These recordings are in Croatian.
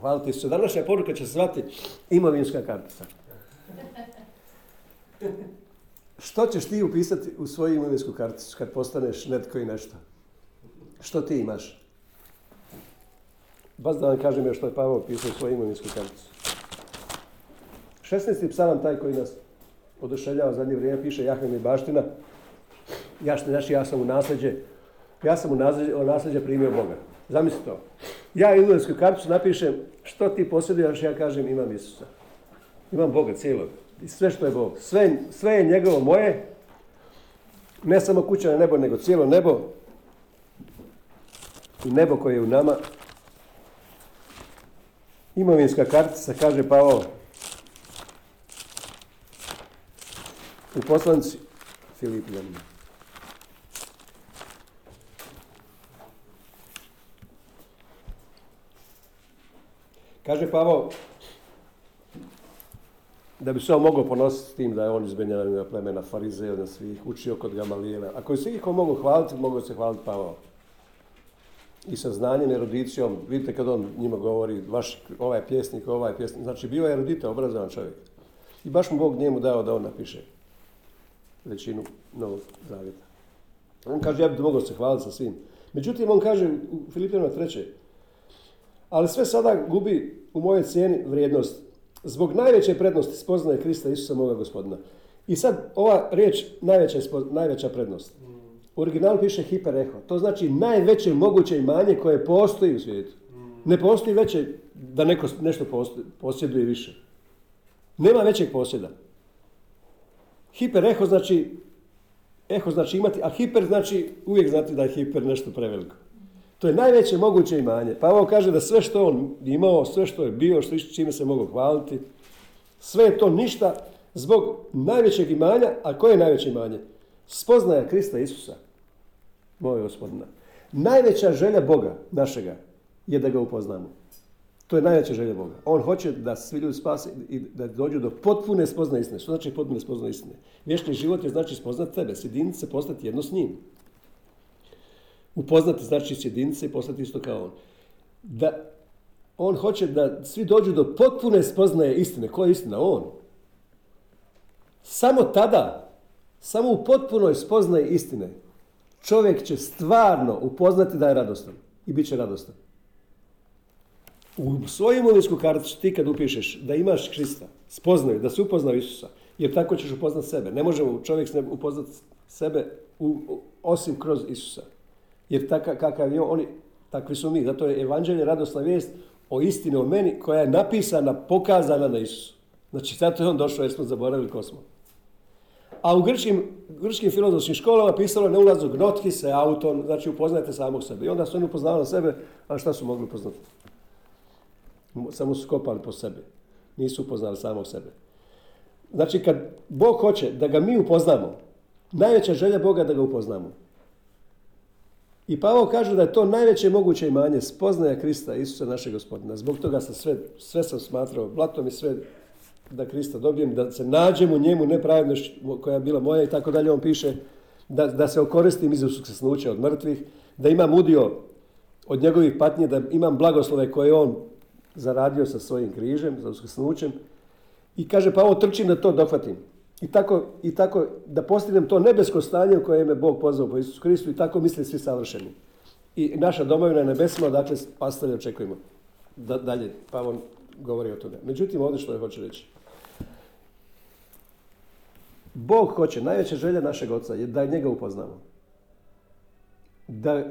Hvala ti se. Današnja poruka će se zvati imovinska kartica. Što ćeš ti upisati u svoju imovinsku karticu kad postaneš netko i nešto? Što ti imaš? Baš da vam kažem još što je Pavao pisao u svoju imovinsku karticu. 16. psalam, taj koji nas oduševljava u zadnje vrijeme, piše Jahve mi baština. Ja sam u nasljeđe primio Boga. Zamisli to. Ja imovinsku karticu napišem što ti posjeduješ, ja kažem imam Isusa. Imam Boga cijelog. I sve što je Bog. Sve je njegovo moje. Ne samo kuća na nebo, nego cijelo nebo. I nebo koje je u nama. Imovinska kartica, kaže Pavao u poslanici Filipljani. Kaže Pavao da bi se on mogao ponositi s tim da je on iz Benjamina plemena farizeja, da svih učio kod Gamalijela. Ako se ih on mogu hvaliti, mogu se hvaliti Pavao. I sa znanjem, erudicijom, vidite kad on njima govori, vaš ovaj pjesnik, znači bio je erudita, obrazovan čovjek. I baš mu Bog njemu dao da on napiše većinu Novog Zavjeta. On kaže, ja bih mogao se hvaliti sa svim. Međutim, on kaže u Filipljanima 3. Ali sve sada gubi u mojoj cijeni vrijednost. Zbog najveće prednosti spoznaje Krista Isusa moga gospodina. I sad ova riječ najveća prednost. U originalu piše hipereho. To znači najveće moguće imanje koje postoji u svijetu. Ne postoji veće da neko nešto posjeduje više. Nema većeg posjeda. Hipereho znači, eho znači imati, a hiper znači uvijek znati da je hiper nešto preveliko. To je najveće moguće imanje. Pa on kaže da sve što on imao, sve što je bio, što čime se mogu hvaliti, sve je to ništa zbog najvećeg imanja, a koje je najveće imanje? Spoznaja Krista Isusa, moj gospodina. Najveća želja Boga našega je da ga upoznamo. To je najveća želja Boga. On hoće da svi ljudi spase i da dođu do potpune spoznaje istine. Što znači potpune spoznaje istine? Vječni život je znači spoznat tebe, sjediniti se, postati jedno s njim. Upoznati znači sjediniti se i postati isto kao on. Da on hoće da svi dođu do potpune spoznaje istine. Koja je istina? On. Samo tada, samo u potpunoj spoznaji istine, čovjek će stvarno upoznati da je radostan i bit će radostan. U svoju imovinsku karticu ti kad upišeš da imaš Krista, spoznaju, da se upoznao Isusa, jer tako ćeš upoznat sebe. Ne može čovjek upoznat sebe osim kroz Isusa. Jer kakav je on, takvi su mi. Zato je evanđelje radosna vijest o istini o meni koja je napisana, pokazana na Isusu. Znači, zato je on došao jer smo zaboravili ko smo. A u grčkim filozofskim školama pisalo ne ulazu gnotki se auton, znači upoznajte samog sebe. I onda su oni upoznavali sebe, a šta su mogli upoznati? Samo su kopali po sebi. Nisu upoznali samog sebe. Znači, kad Bog hoće da ga mi upoznamo, najveća želja Boga je da ga upoznamo. I Pavao kaže da je to najveće moguće imanje, spoznaja Krista, Isusa, našeg gospodina. Zbog toga sam sve sam smatrao blatom i sve da Krista dobijem, da se nađem u njemu, nepravednost koja je bila moja i tako dalje. On piše da se okoristim iz uskrsnuća od mrtvih, da imam udio od njegovih patnje, da imam blagoslove koje on zaradio sa svojim križem, sa uskrsnućem. I kaže Pavao, trčim da to dohvatim. I tako da postignem to nebesko stanje u koje me Bog pozvao po Isusu Kristu i tako misle svi savršeni. I naša domovina je nebesna, dakle spasitelja očekujemo. Dalje, Pavao govori o tome. Međutim, ovdje što je hoće reći. Bog hoće, najveća želja našeg Oca je da njega upoznamo.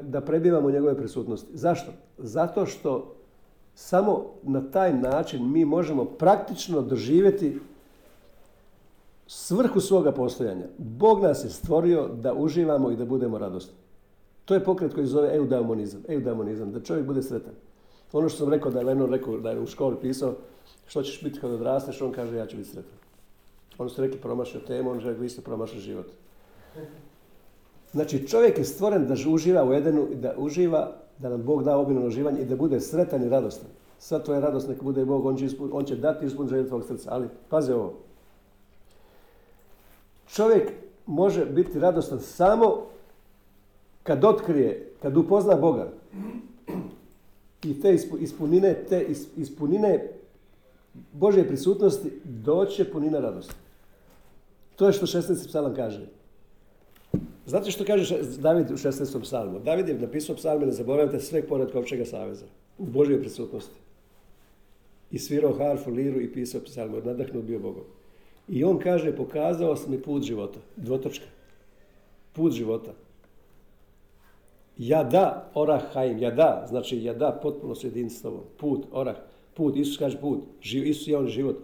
Da prebivamo u njegove prisutnosti. Zašto? Zato što samo na taj način mi možemo praktično doživjeti svrhu svoga postojanja. Bog nas je stvorio da uživamo i da budemo radosni. To je pokret koji zove eudamonizam, da čovjek bude sretan. Ono što sam rekao da je Lennon rekao, da je u školi pisao što ćeš biti kad odrasteš, on kaže ja ću biti sretan. Oni su rekli promašio temu, on rekao vi ste promašili život. Znači čovjek je stvoren da uživa u Edenu i da uživa, da nam Bog da obilno uživanje i da bude sretan i radostan. Sva tvoja radost neka bude Bog, on će dati ispuniti želju tvojeg srca, ali pazi ovo. Čovjek može biti radostan samo kad otkrije, kad upozna Boga. i te ispunine Božje prisutnosti doće punina radosti. To je što 16. psalam kaže. Znate što kaže David u 16. psalmu? David je napisao psalme, ne zaboravite, sve pored općega saveza, u Božjoj prisutnosti. I svirao harfu, liru i pisao psalme, nadahnuo bio Bogom. I on kaže, pokazao sam mi put života, dvotočka. Put života. Jada, orah, haim, jada, znači jada, potpuno s jedinstvom, put, orah, put, Isus kaže put, Isus je on život.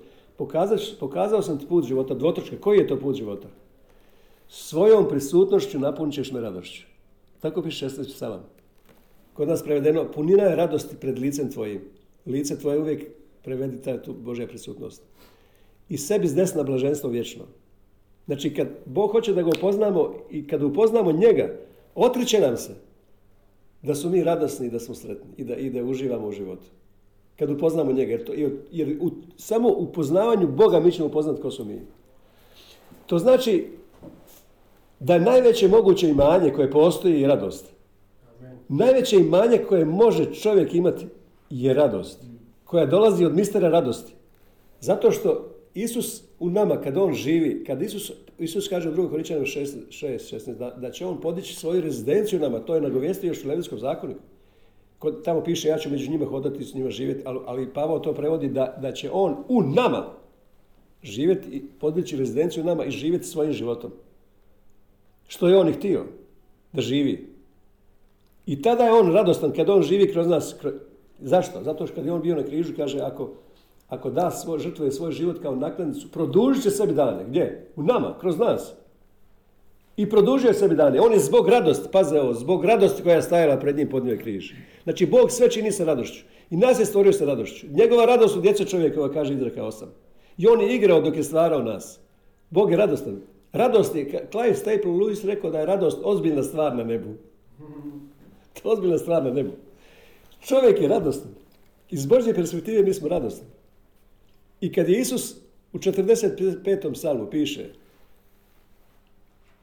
Pokazao sam ti put života, dvotočka, koji je to put života? Svojom prisutnošću napunit ćeš me radošću. Tako piše 16. psalam. Kod nas prevedeno, punina je radosti pred licem tvojim. Lice tvoje uvijek prevedi taj tu Božja prisutnost. I sebi s desna blaženstvo vječno. Znači, kad Bog hoće da ga upoznamo i kad upoznamo njega, otkriće nam se da su mi radosni i da smo sretni i da uživamo u životu. Kad upoznamo njega, jer samo u upoznavanju Boga mi ćemo upoznati ko su mi. To znači da je najveće moguće imanje koje postoji je radost. Amen. Najveće imanje koje može čovjek imati je radost, koja dolazi od mistera radosti. Zato što Isus u nama, kad on živi, kad Isus kaže u 2. Korinćanima 6:16 da će on podići svoju rezidenciju nama, to je nagovijestio još u Levitskom zakoniku. Tamo piše, ja ću među njima hodati i s njima živjeti, ali Pavao to prevodi da će on u nama živjeti i podići rezidenciju nama i živjeti svojim životom. Što je on i htio da živi. I tada je on radostan kad on živi kroz nas. Zašto? Zato što kad je on bio na križu, kaže, ako da žrtvuje svoj život kao nakladnicu, produžit će sebi dane. Gdje? U nama, kroz nas. I produžio sebi dane. On je zbog radosti, paze ovo, zbog radosti koja je stajala pred njim pod njoj križ. Znači, Bog sve čini sa radošću. I nas je stvorio sa radošću. Njegova radost u djece čovjekova, kaže Izreka 8. I on je igrao dok je stvarao nas. Bog je radostan. Radost je, Clive Staple Lewis rekao da je radost ozbiljna stvar na nebu. To je ozbiljna stvar na nebu. Čovjek je radostan. Iz Božje perspektive mi smo radosni. I kad je Isus u 45. psalmu piše,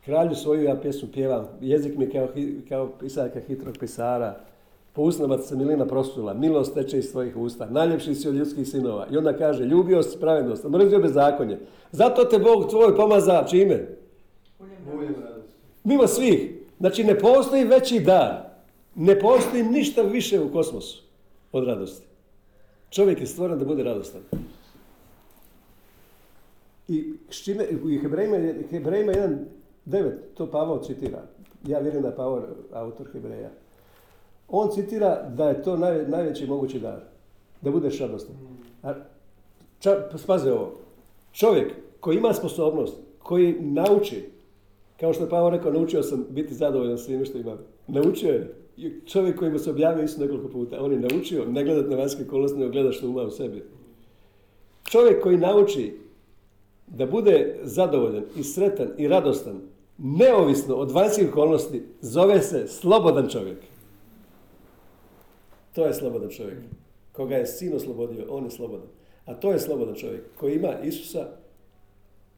kralju svoju ja pjesmu pjevam, jezik mi kao pisarka hitrog pisara, po usnama se milina prosula, milost teče iz tvojih usta, najljepši si od ljudskih sinova. I onda kaže, ljubio si pravednost, mrzio bezakonje. Zato te Bog tvoj pomaza čime? Uljem radosti. Mimo svih. Znači, ne postoji veći dar. Ne postoji ništa više u kosmosu od radosti. Čovjek je stvoren da bude radostan. I Hebrejima 1:9, to Pavao citira. Ja vjerujem da je Pavao autor Hebreja. On citira da je to najveći mogući dar. Da budeš radostan. Spazi ovo. Čovjek koji ima sposobnost, koji nauči, kao što je Pavao rekao, naučio sam biti zadovoljan svime što imam. Naučio je. Čovjek koji mu se objavio Isus nekoliko puta. On je naučio ne gledati na vanjske okolnosti, nego gledati što ima u sebi. Čovjek koji nauči da bude zadovoljan i sretan i radostan, neovisno od vanjskih okolnosti, zove se slobodan čovjek. To je slobodan čovjek. Koga je Sin oslobodio, on je slobodan. A to je slobodan čovjek koji ima Isusa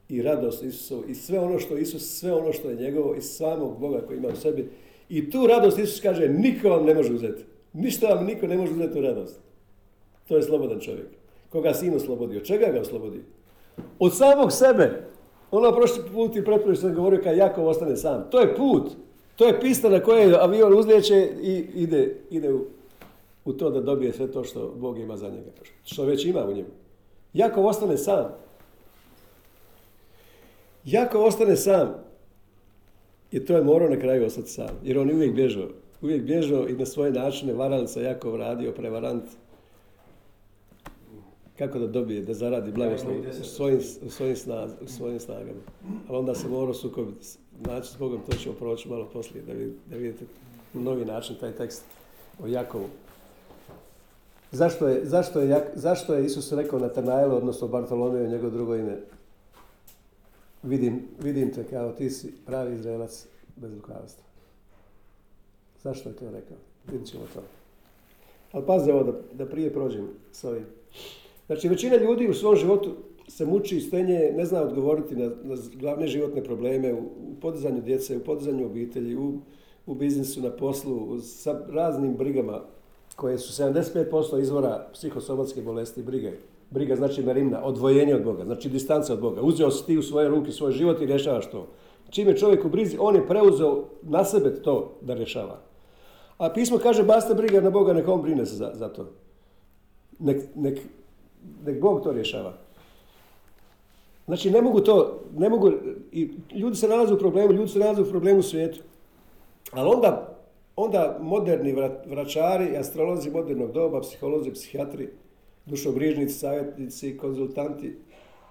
i radost Isusovu i sve ono što je Isus, sve ono što je njegovo i samog Boga koji ima u sebi. I tu radost Isus kaže, niko vam ne može uzeti. Ništa vam niko ne može uzeti u radost. To je slobodan čovjek. Koga Sin oslobodio. Čega ga oslobodio? Od samog sebe. Ono prošli put i pretprije što sam govorio kad Jakov ostane sam. To je put. To je pista na kojoj avion uzlijeće i ide u to da dobije sve to što Bog ima za njega. Što već ima u njemu. Jakov ostane sam. Jakov ostane sam. I to je morao na kraju ostati sam. Jer on je uvijek bježao. Uvijek bježao i na svoje načine varanca Jakov radio, prevarant. Kako da dobije, da zaradi blagoslov svojim snagama. Ali onda se morao sukobiti. Znači, s Bogom to ćemo proći malo poslije, da vidite novi način taj tekst o Jakovu. Zašto je Isus rekao Natanaelu, odnosno Bartolomeju, njegovo drugo ime? Vidim te kao ti si pravi Izraelac bez lukavstva. Zašto je to rekao? Vidit ćemo to. Ali pazi ovo da prije prođem s ovim. Znači, većina ljudi u svom životu se muči i stenje, ne zna odgovoriti na glavne životne probleme u podizanju djece, u podizanju obitelji, u biznisu, na poslu, sa raznim brigama. koje su 75% izvora psihosomatske bolesti, brige. Briga znači merimna, odvojenje od Boga, znači distanca od Boga. Uzeo si ti u svoje ruke svoj život i rješavaš to. Čim je čovjek u brizi, on je preuzeo na sebe to da rješava. A pismo kaže, basta briga na Boga, nek on brine se za to. Nek Bog to rješava. Znači ne mogu, i ljudi se nalaze u problemu, u svijetu. Ali onda moderni vračari, astrolozi modernog doba, psiholozi, psihijatri, dušobrižnici, savjetnici, konzultanti,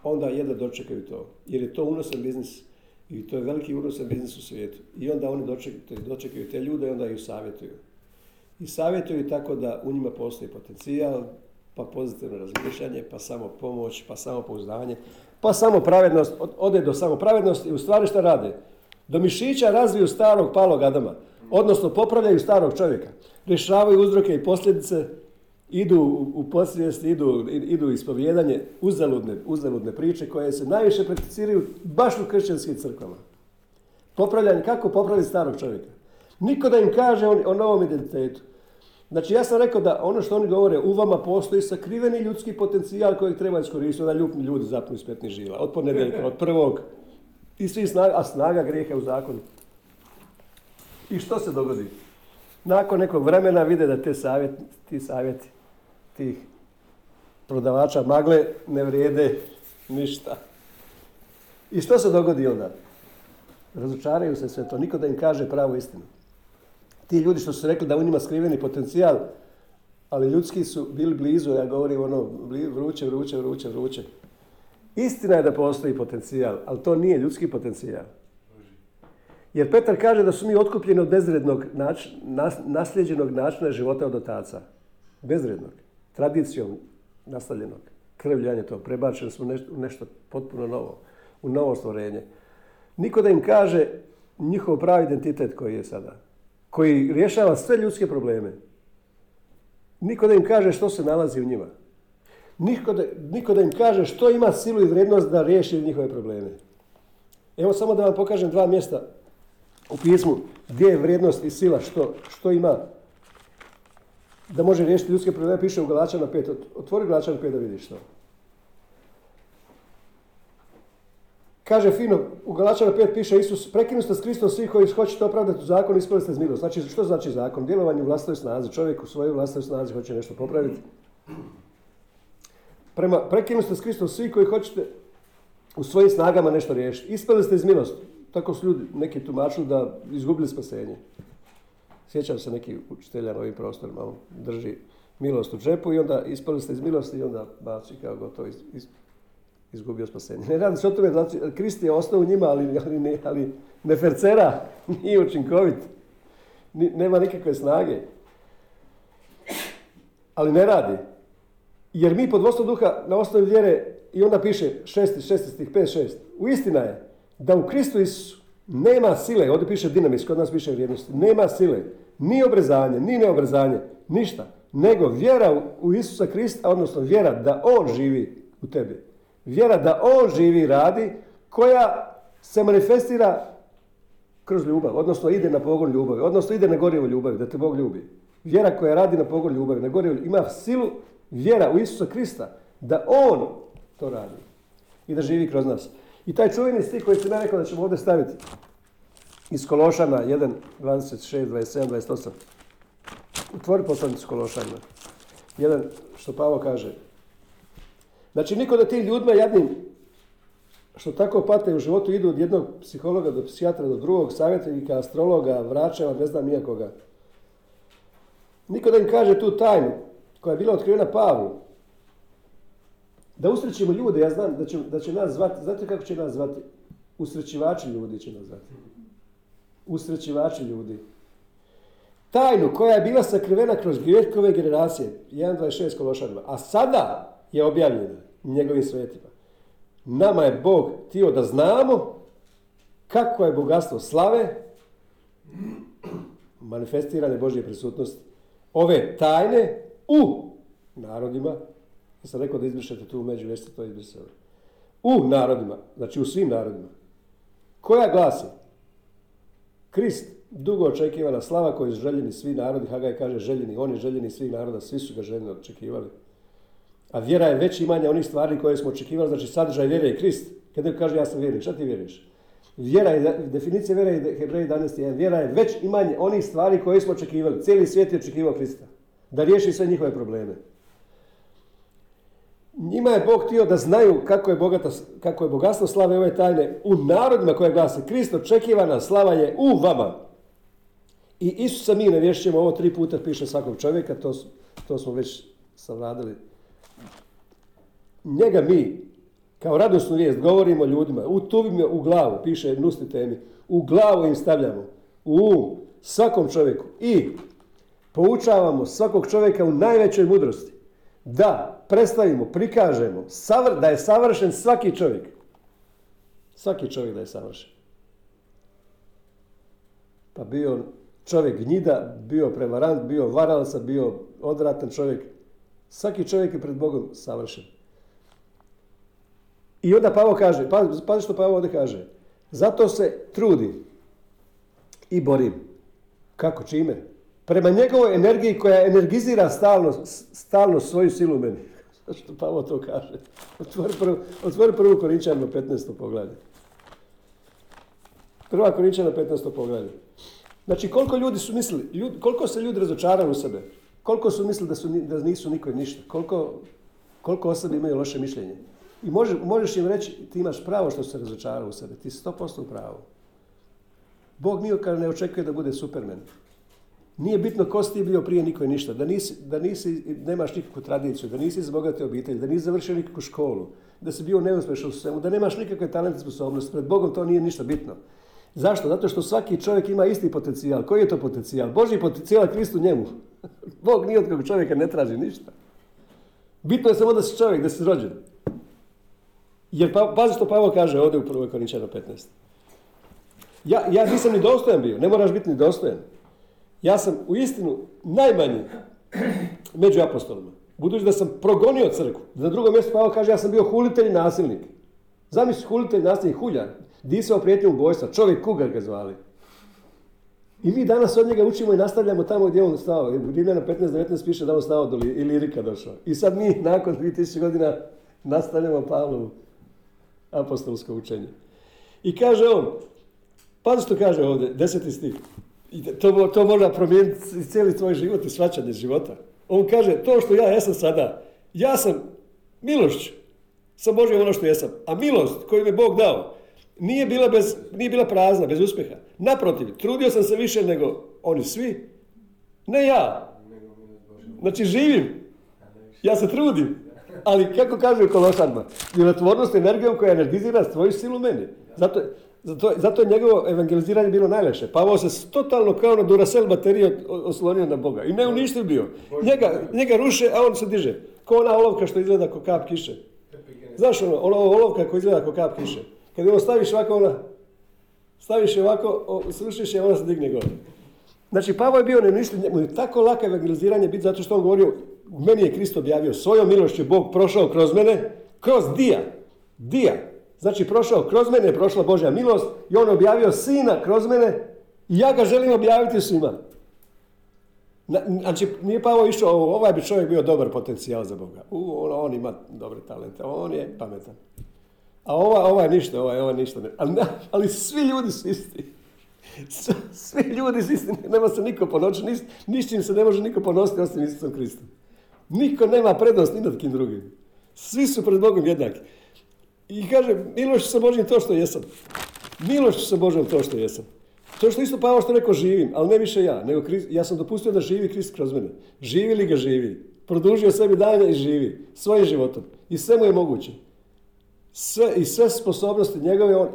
onda jedva dočekaju to. Jer je to unosan biznis i to je veliki unosan biznis u svijetu. I onda oni dočekaju te ljude i onda ih savjetuju. I savjetuju tako da u njima postoji potencijal, pa pozitivno razmišljanje, pa samo pomoć, pa samo pouzdanje, pa samo pravednost, ode do samo pravednosti i u stvari šta rade? Do mišića razviju starog palog Adama, odnosno popravljaju starog čovjeka, rješavaju uzroke i posljedice, idu u podsvijest, idu ispovijedanje, uzaludne priče koje se najviše prakticiraju baš u kršćanskim crkvama. Popravljanje, kako popraviti starog čovjeka? Niko da im kaže o novom identitetu. Znači ja sam rekao da ono što oni govore, u vama postoji sakriveni ljudski potencijal kojeg treba iskoristiti, da ljubni ljudi zapnu iz petnih žila, od ponedjeljka, od prvog, i svi snaga, a snaga grijeha u zakonu. I što se dogodi? Nakon nekog vremena vide da ti savjeti tih prodavača magle ne vrijede ništa. I što se dogodi onda? Razočaraju se sve to, niko da im kaže pravu istinu. Ti ljudi što su rekli da u njima skriveni potencijal, ali ljudski su bili blizu, ja govorim ono vruće. Istina je da postoji potencijal, ali to nije ljudski potencijal. Jer Petar kaže da su mi otkupljeni od bezrednog nasljeđenog načina života od otaca. Bezrednog, tradicijom nastavljenog, krvljanje to, prebačeni smo u nešto potpuno novo, u novo stvorenje. Niko da im kaže njihov pravi identitet koji je sada, koji rješava sve ljudske probleme. Niko da im kaže što se nalazi u njima. Niko da im kaže što ima silu i vrijednost da riješi njihove probleme. Evo samo da vam pokažem dva mjesta u pismu gdje je vrijednost i sila, što ima da može riješiti ljudske probleme. Piše u Galačana 5. Otvori Galačana 5 da vidiš što. Kaže fino, u Galačana 5 piše Isus, prekinu ste s Kristom svi koji hoćete opravdati u zakon, ispali ste iz milosti. Znači, što znači zakon? Djelovanje u vlastitoj snazi. Čovjek u svojoj vlastitoj snazi hoće nešto popraviti. Prekinu ste s Kristom svi koji hoćete u svojim snagama nešto riješiti. Ispali ste iz milosti. Tako su ljudi neki tumačili da izgubili spasenje. Sjećam se neki učitelja na ovim prostorima, on drži milost u džepu i onda ispali ste iz milosti i onda baci kao gotovo izgubio spasenje. Ne radi se o tome, znači, Krist je ostao u njima, ali ne fercera, nije učinkovit, nema nikakve snage. Ali ne radi. Jer mi pod vodstvom duha na osnovi vjere, i onda piše 6:6, 5:6, uistina je da u Kristu Isusu nema sile, ovdje piše dinamički, kod nas piše vrijednosti, nema sile, ni obrezanje, ni neobrezanje, ništa, nego vjera u Isusa Krista, odnosno vjera da On živi u tebi. Vjera da On živi i radi, koja se manifestira kroz ljubav, odnosno ide na pogon ljubavi, odnosno ide na gorivo ljubavi, da te Bog ljubi. Vjera koja radi na pogon ljubavi, na gorivo ljubavi, ima silu, vjera u Isusa Krista, da On to radi i da živi kroz nas. I taj čuveni stih koji sam ja rekao da ćemo ovdje staviti iz Kološana 1, 26, 27, 28. Otvori poslanicu Kološana. Jedan što Pavao kaže. Znači niko da tim ljudima jadnim što tako pate u životu idu od jednog psihologa do psihijatra do drugog, savjetnika, astrologa, vračeva, ne znam nijakoga. Niko da im kaže tu tajnu koja je bila otkrivena Pavlu. Da usrećimo ljude, ja znam da će nas zvati, znate kako će nas zvati? Usrećivači ljudi će nas zvati. Usrećivači ljudi. Tajnu koja je bila sakrivena kroz vjekove generacije, 1.26 Kološanima, a sada je objavljena njegovim svetima. Nama je Bog htio da znamo kako je bogatstvo slave, manifestirane Božje prisutnosti, ove tajne u narodima. Ja sam rekao da izbrišete tu međuvješće, to je izbrisano. U narodima, znači u svim narodima. Koja glasi? Krist dugo očekivana slava koju su željeni svi narodi. Hagaj kaže željeni, oni željeni svih naroda, svi su ga željeni očekivali. A vjera je veći manja onih stvari koje smo očekivali, znači sadržaj vjere je Krist. Kad neko kaže ja sam vjernik, šta ti vjeriš? Vjera je, definicija vjere je Hebreji 11.1. Vjera je već i manje onih stvari koje smo očekivali. Cijeli svijet je očekivao Krista. Da riješi sve njihove probleme. Njima je Bog htio da znaju kako je bogatstvo slave ove tajne u narodima koje glase. Krist očekivana slava je u vama. I Isusa mi navješćujemo, ovo 3 puta piše svakog čovjeka, to smo već savladali. Njega mi, kao radosnu vijest, govorimo ljudima, utuvimo u glavu, piše Nusni Temi, u glavu im stavljamo, u svakom čovjeku. I poučavamo svakog čovjeka u najvećoj mudrosti. Da predstavimo, prikažemo da je savršen svaki čovjek. Svaki čovjek da je savršen. Pa bio čovjek gnjida, bio prevarant, bio varalca, bio odvratan čovjek. Svaki čovjek je pred Bogom savršen. I onda Pavao kaže, pazi što Pavao ovdje kaže. Zato se trudim i borim. Kako, čime? Prema njegovoj energiji koja energizira stalno svoju silu u meni. Što Pavao to kaže? Otvori 1. Korinćanima 15. poglavlje. 1. Korinćanima 15. poglavlje. Znači koliko ljudi su mislili, koliko se ljudi razočarali u sebe, koliko su mislili da nisu niko i ništa, koliko o sebi imaju loše mišljenje. I možeš im reći ti imaš pravo što se razočarao u sebe, ti si 100% u pravu. Bog nije kad ne očekuje da bude Superman. Nije bitno ko si ti bio prije niko i ništa, nemaš nikakvu tradiciju, da nisi iz bogate obitelji, da nisi završio nikakvu školu, da si bio neuspješan u svemu, da nemaš nikakve talente i sposobnosti, pred Bogom to nije ništa bitno. Zašto? Zato što svaki čovjek ima isti potencijal. Koji je to potencijal? Božji potencijal je Krist u njemu. Bog ni od kog čovjeka ne traži ništa. Bitno je samo da si čovjek, da si rođen. Jer pazi što Pavao kaže ovdje u 1. Korinćana 15. Ja nisam ni dostojan bio, ne moraš biti ni dostojan. Ja sam u istinu najmanji među apostolima. Budući da sam progonio crkvu. Na drugom mjestu Pavao kaže ja sam bio hulitelj i nasilnik. Zamisli hulitelj i nasilnik, huljar. Disao prijetnje ubojstva, čovjek kugar ga zvali. I mi danas od njega učimo i nastavljamo tamo gdje on stao. Rimljana 15.19 piše da on stao do Ilirika došao. I sad mi nakon 2000 godina nastavljamo Pavlovu apostolsko učenje. I kaže on, pazi što kaže ovdje, 10. stih. To mora promijeniti cijeli tvoj život i shvaćanje života. On kaže, to što ja jesam sada, ja sam milošću, sam Božje ono što jesam. A milost koju mi Bog dao nije bila prazna, bez uspjeha. Naprotiv, trudio sam se više nego oni svi, ne ja. Znači živim, ja se trudim. Ali kako kaže u Kološanima, djelotvornost energijom koja energizira svoju silu meni. Zato je njegovo evangeliziranje bilo najlakše. Pavao se totalno kao na Duracell baterije oslonio na Boga. I neuništiv bio. Njega ruše, a on se diže. Ko ona olovka što izgleda ko kap kiše. Znaš ona olovka koja izgleda ko kap kiše. Kad je staviš ovako, srušiš je, ona se digne gore. Znači, Pavao je bio neuništiv, njemu je tako lako evangeliziranje biti zato što on govorio meni je Krist objavio, svojom milošću Bog prošao kroz mene, kroz dija. Znači prošao kroz mene, prošla Božja milost i on objavio sina kroz mene i ja ga želim objaviti svima. Znači nije Pavao išao, ovaj bi čovjek bio dobar potencijal za Boga. On ima dobre talente, on je pametan. A ovaj ništa. Ali svi ljudi su isti. Svi ljudi su isti, nema se niko ponositi, ničim se ne može niko ponositi osim Isusom Kristom. Niko nema prednost ni nad kim drugim. Svi su pred Bogom jednaki. I kaže, milošću sa Božjom to što jesam. Milošću sa Božjom to što jesam. To što isto Pavao što rekao živim, ali ne više ja, nego Krist, ja sam dopustio da živi Krist kroz mene. Živi li ga živi. Produžio sebi danja i živi. Svojim životom. I sve mu je moguće. Sve sposobnosti njegove on.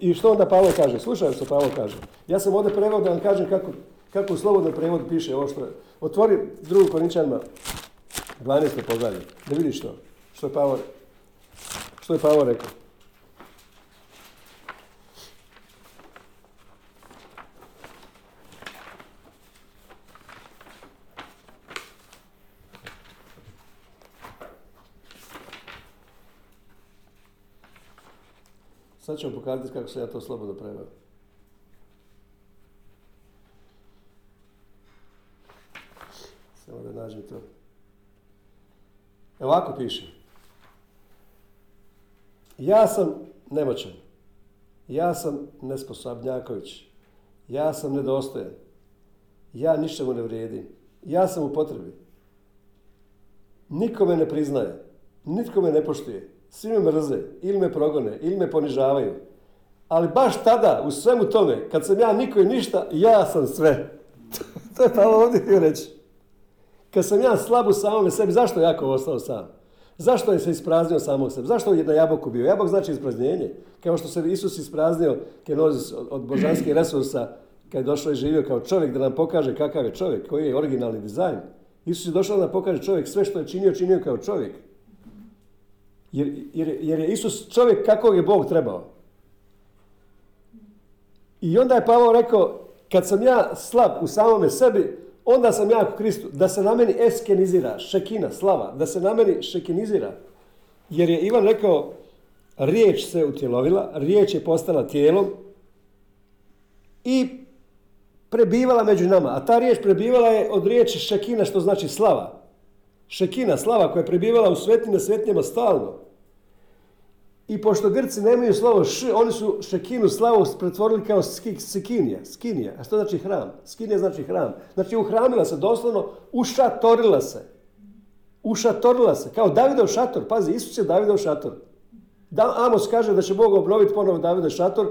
I što onda Pavao kaže? Slušaj što Pavao kaže. Ja sam ovdje preveo da vam kažem kako u slobodnom prevodu piše ovo što je. Otvori 2. Korinćanima 12. poglavlje. Da vidiš to. Što je Pavao rekao. Sad ću vam pokazati kako se ja to slobodno preveo. Ovako piše. Ja sam nemoćan. Ja sam nesposobnjaković. Ja sam nedostojan. Ja ničemu ne vrijedim. Ja sam u potrebi. Niko me ne priznaje. Nitko me ne poštuje. Svi me mrze. Ili me progone. Ili me ponižavaju. Ali baš tada, u svemu tome, kad sam ja niko i ništa, ja sam sve. To je tamo ovdje htio reći. Kad sam ja slab u samome sebi, zašto je Jakov ostao sam? Zašto je se ispraznio samog sebe? Zašto je na jaboku bio? Jabok znači ispraznjenje. Kao što se Isus ispraznio kenozis od božanskih resursa kad je došao i živio kao čovjek da nam pokaže kakav je čovjek, koji je originalni dizajn. Isus je došao da nam pokaže čovjek, sve što je činio, činio kao čovjek. Jer je Isus čovjek kakvog je Bog trebao. I onda je Pavao rekao, kad sam ja slab u samome sebi, onda sam ja u Kristu, da se na meni eskenizira, šekina, slava, da se na meni šekinizira. Jer je Ivan rekao, riječ se utjelovila, riječ je postala tijelom i prebivala među nama. A ta riječ prebivala je od riječi šekina, što znači slava. Šekina, slava koja je prebivala u svetinje, svetinjama stalno. I pošto Grci nemaju slovo š, oni su šekinu slavu pretvorili kao skinija. A što znači hram? Skinija znači hram. Znači uhramila se doslovno, ušatorila se. Ušatorila se, kao Davidov šator. Pazi, Isus je Davidov šator. Amos kaže da će Bog obnoviti ponovo Davidov šator,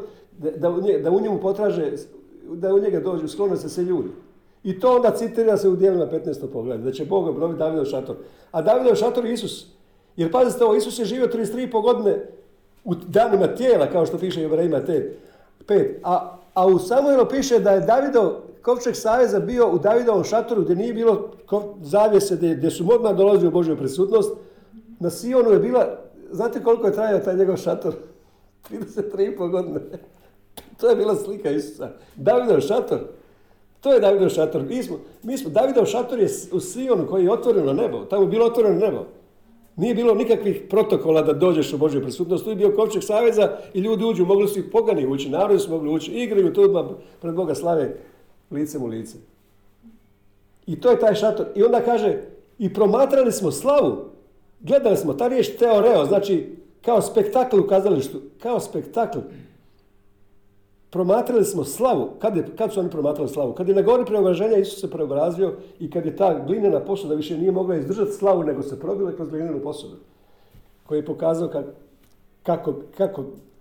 da u njemu potraže, da u njega dođu, sklone se ljudi. I to onda citira se u Djelima 15. poglavlju, da će Bog obnoviti Davidov šator. A Davidov šator je Isus. Jer pazite ovo, Isus je živio 33,5 godine u danima tijela, kao što piše Hebrejima 5. A u Samuelu piše da je Davidov kovčeg saveza bio u Davidovom šatoru gdje nije bilo zavjese, gdje su odmah dolazili u Božju prisutnost. Na Sionu je bila, znate koliko je trajao taj njegov šator? 33,5 godine. To je bila slika Isusa. Davidov šator. To je Davidov šator. Davidov šator je u Sionu koji je otvoreno nebo. Tamo je bilo otvoreno nebo. Nije bilo nikakvih protokola da dođeš u Božju prisutnost. Tu je bio kovčeg saveza i ljudi uđu. Mogli su ih pogani ući, narodi su mogli ući. Igraju tu odmah pred Boga slave licem u lice. I to je taj šator. I onda kaže, i promatrali smo slavu. Gledali smo, ta riječ teoreo, znači kao spektakl u kazalištu. Kao spektakl. Promatrali smo slavu. Kad su oni promatrali slavu? Kad je na gori preobraženja Isus se preobrazio i kad je ta glinena posuda više nije mogla izdržati slavu, nego se probila kroz glinenu posudu. Koji je pokazao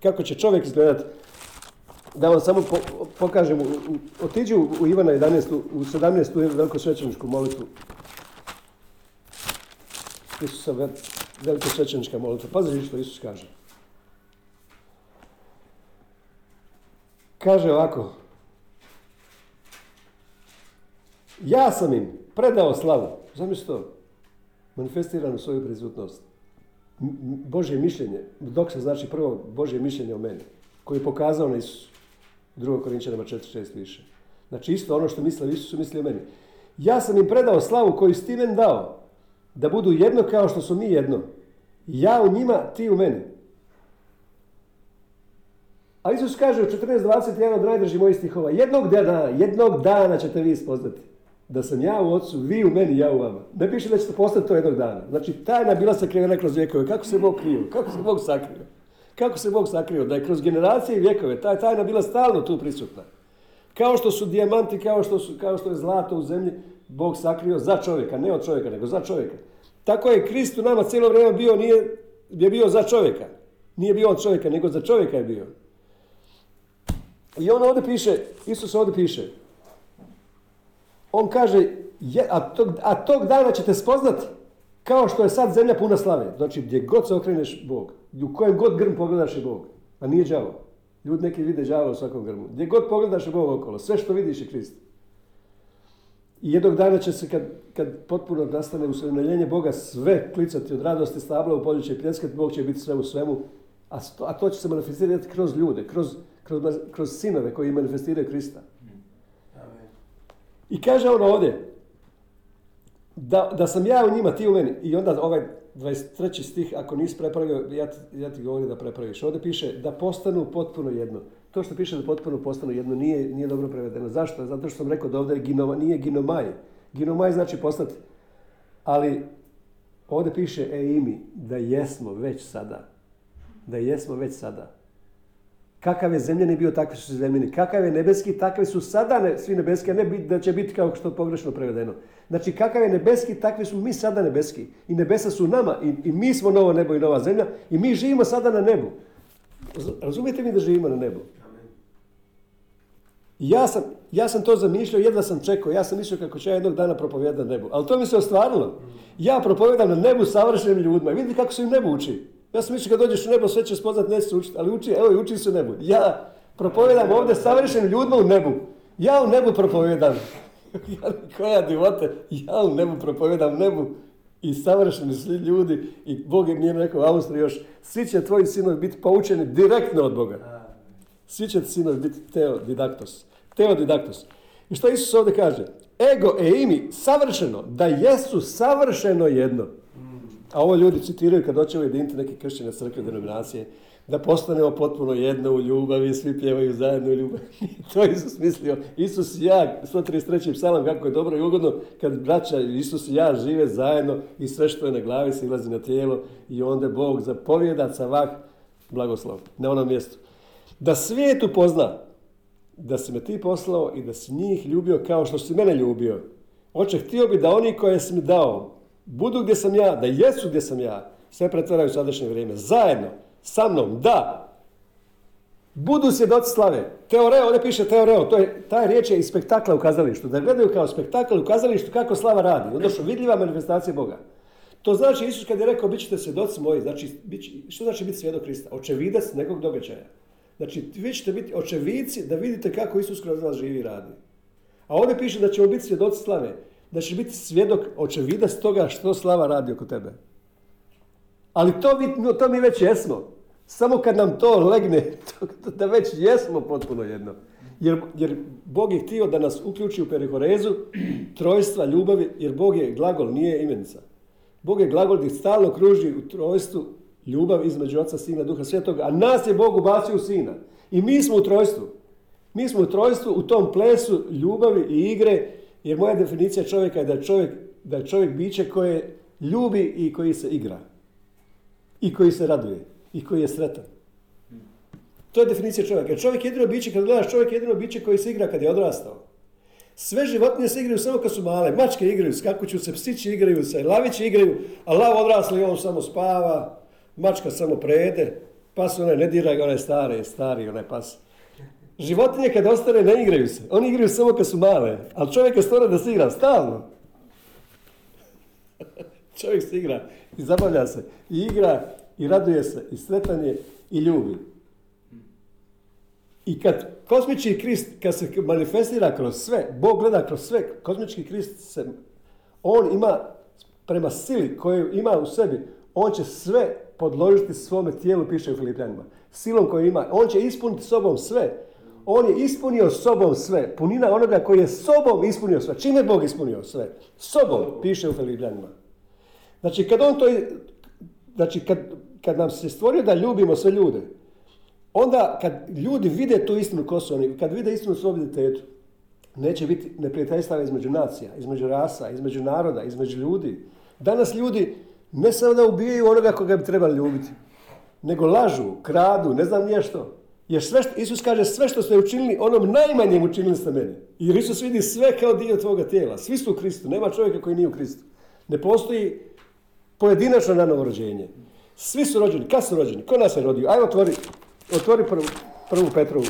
kako će čovjek izgledati. Da vam samo pokažem, otiđu u Ivana 11, u 17. jednu velikosvećeničku molitvu. Isusa velikosvećenička molitva. Pazi što Isus kaže. Kaže ovako, ja sam im predao slavu, zamisli to, manifestiranu svoju prisutnost, Božje mišljenje, dok se znači prvo Božje mišljenje o meni, koji je pokazao na Isusu, 2. Korinćanima 4.6 više. Znači isto ono što misle Isusu, misli o meni. Ja sam im predao slavu koju si ti meni dao, da budu jedno kao što su mi jedno, ja u njima, ti u meni. A Isus kaže u 14.21 od najdražih mojih stihova, jednog dana ćete vi spoznati da sam ja u Otcu, vi u meni, ja u vama. Ne piše da ćete postati to jednog dana. Znači, tajna bila sakrivena kroz vjekove. Kako se Bog krio? Kako se Bog sakrio? Kako se Bog sakrio? Da je kroz generacije i vjekove ta tajna bila stalno tu prisutna. Kao što su dijamanti, kao što je zlato u zemlji, Bog sakrio za čovjeka. Ne od čovjeka, nego za čovjeka. Tako je Krist u nama cijelo vrijeme bio, je bio za čovjeka. Nije bio od čovjeka, nego za čovjeka je bio. I on ovdje piše, Isus ovdje piše, on kaže, tog dana ćete spoznati kao što je sad zemlja puna slave. Znači gdje god se okreneš Bog, u kojem god grm pogledaš je Bog, a nije đavo. Ljudi neki vide đavo u svakom grmu. Gdje god pogledaš je Bog okolo, sve što vidiš je Krist. I jednog dana će se kad potpuno nastane usrednjenje Boga sve klicati od radosti, stabla u polju će pljeskati, Bog će biti sve u svemu, a to će se manifestirati kroz ljude, kroz sinove koji manifestiraju Krista. I kaže on ovdje, da sam ja u njima, ti u meni. I onda ovaj 23. stih, ako nisi prepravio, ja ti govorim da prepraviš. Ovdje piše da postanu potpuno jedno. To što piše da potpuno postanu jedno nije dobro prevedeno. Zašto? Zato što sam rekao da ovdje nije ginomaj. Ginomaj znači postati. Ali Ovdje piše eimi, da jesmo već sada. Da jesmo već sada. Kakav je zemljani bio, takvi su zemljani. Kakav je nebeski, takvi su sada svi nebeski, a ne da će biti kao što je pogrešno prevedeno. Znači, kakav je nebeski, takvi su mi sada nebeski. I nebesa su nama, i mi smo novo nebo i nova zemlja, i mi živimo sada na nebu. Razumijete mi da živimo na nebu? Ja sam to zamišljao, jedva sam čekao. Ja sam mislio kako ću ja jednog dana propovijedati na nebu. Ali to mi se ostvarilo. Ja propovijedam na nebu savršenim ljudima. I vidite kako se im nebo uči. Ja sam mislio kad dođeš u nebo sve će spoznat, neće se učiti. Ali uči, evo uči se u nebu. Ja propovijedam ovdje savršenim ljudima u nebu. Ja u nebu propovijedam. Koja divote. Ja u nebu propovijedam nebu. I savršeni svi ljudi. I Bog je mi rekao u Austriji još. Svi će tvoji sinovi biti poučeni direktno od Boga. Svi će sinovi biti teodidaktos. Teodidaktos. I što Isus ovdje kaže? Ego eimi, savršeno, da jesu savršeno jedno. A ovo ljudi citiraju kad hoće ujediniti neke kršćane crkve denominacije, da postanemo potpuno jedno u ljubavi, svi pjevaju zajedno u ljubavi. To Isus mislio. Isus i ja, 133. psalam, kako je dobro i ugodno, kad braća Isus i ja žive zajedno i sve što je na glavi se ilazi na tijelo i onda Bog zapovijeda cavak blagoslov na onom mjestu. Da svijet upozna da si me ti poslao i da si njih ljubio kao što si mene ljubio. Oče, htio bi da oni koje si mi dao budu gdje sam ja, da jesu gdje sam ja. Sve pretvaraju u sadašnje vrijeme. Zajedno, sa mnom, da. Budu svjedoci slave. Teoreo, ovdje piše teoreo. To je, ta riječ je iz spektakla u kazalištu. Da gledaju kao spektakl u kazalištu kako slava radi. Onda su vidljiva manifestacija Boga. To znači, Isus kad je rekao, bit ćete svjedoci moji. Znači, što znači biti svjedok Krista? Očevidac nekog događaja. Znači, vi ćete biti očevici da vidite kako Isus kroz vas živi i radi. A ovdje piše da ćemo biti svjedoci slave. Da ćeš biti svjedok, očevidac toga što slava radi oko tebe. Ali to mi već jesmo. Samo kad nam to legne, da već jesmo potpuno jedno. Jer Bog je htio da nas uključi u perihorezu trojstva, ljubavi, jer Bog je glagol, nije imenica. Bog je glagol gdje stalno kruži u trojstvu, ljubav između Oca, Sina, Duha Svetoga, a nas je Bog ubacio u Sina. I mi smo u trojstvu. Mi smo u trojstvu u tom plesu ljubavi i igre, jer moja definicija čovjeka je da je čovjek biće koje ljubi i koji se igra. I koji se raduje. I koji je sretan. To je definicija čovjeka. Jer čovjek je jedino biće, kad gledaš čovjek je jedino biće koji se igra kad je odrastao. Sve životinje se igraju samo kad su male. Mačke igraju, skakuću se, psići igraju se, lavići igraju, a lav odrasli on samo spava. Mačka samo prejede, pas onaj ne diraj, onaj stari onaj pas. Životinje kad ostane ne igraju se. Oni igraju samo kad su male, ali čovjek je stvoren da se igra, stalno. Čovjek se igra i zabavlja se, i igra, i raduje se, i sretan je, i ljubi. I kad kosmički Krist, kad se manifestira kroz sve, Bog gleda kroz sve, kosmički Krist se, on ima prema sili koju ima u sebi, on će sve podložiti svome tijelu, piše u Filipljanima. Silom koju ima. On će ispuniti sobom sve. On je ispunio sobom sve. Punina onoga koji je sobom ispunio sve. Čime je Bog ispunio sve? Sobom, piše u Filipljanima. Znači, kad on to... Znači, kad nam se stvorio da ljubimo sve ljude, onda kad ljudi vide tu istinu ko su oni, kad vide istinu u svom identitetu, neće biti neprijateljstava između nacija, između rasa, između naroda, između ljudi. Danas ljudi ne samo da ubijaju onoga koga bi trebali ljubiti, nego lažu, kradu, ne znam nije što. Jer sve što, Isus kaže, sve što ste učinili, onom najmanjem učinili ste meni. Jer Isus vidi sve kao dio tvoga tijela. Svi su u Kristu, nema čovjeka koji nije u Kristu. Ne postoji pojedinačno nanovo rođenje. Svi su rođeni. Kad su rođeni? Ko nas je rodio? Ajmo otvori prvu Petrovu.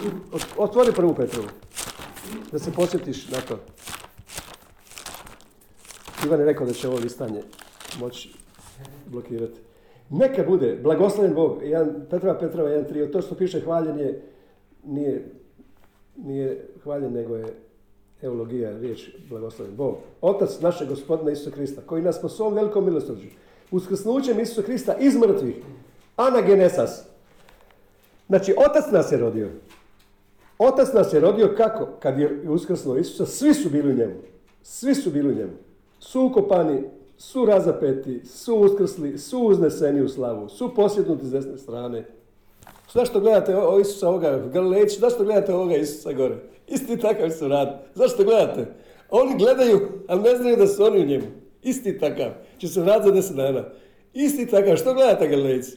Otvori prvu Petrovu. Da se posjetiš na to. Ivan je rekao da će ovo listanje moći blokirati. Neka bude blagosloven Bog. Petrova 1.3. To što piše hvaljen je, nije hvaljen, nego je eulogija, riječ blagosloven Bog. Otac našeg gospodina Isusa Krista, koji nas po svom velikom milosrđu, uskrsnućem Isusa Krista iz mrtvih, anagenesas. Znači, Otac nas je rodio. Otac nas je rodio kako? Kad je uskrsnuo Isusa, svi su bili u njemu. Svi su bili u njemu. Su ukopani, su razapeti, su uskrsli, su uzneseni u slavu, su posjednuti s desne strane. Zašto gledate Isusa ovoga Galilejića, zašto gledate ovoga Isusa gore? Isti takav su rad. Zašto gledate? Oni gledaju, ali ne znaju da su oni u njemu. Isti takav. će se vratiti za 10 dana. Isti takav, što gledate Galilejci?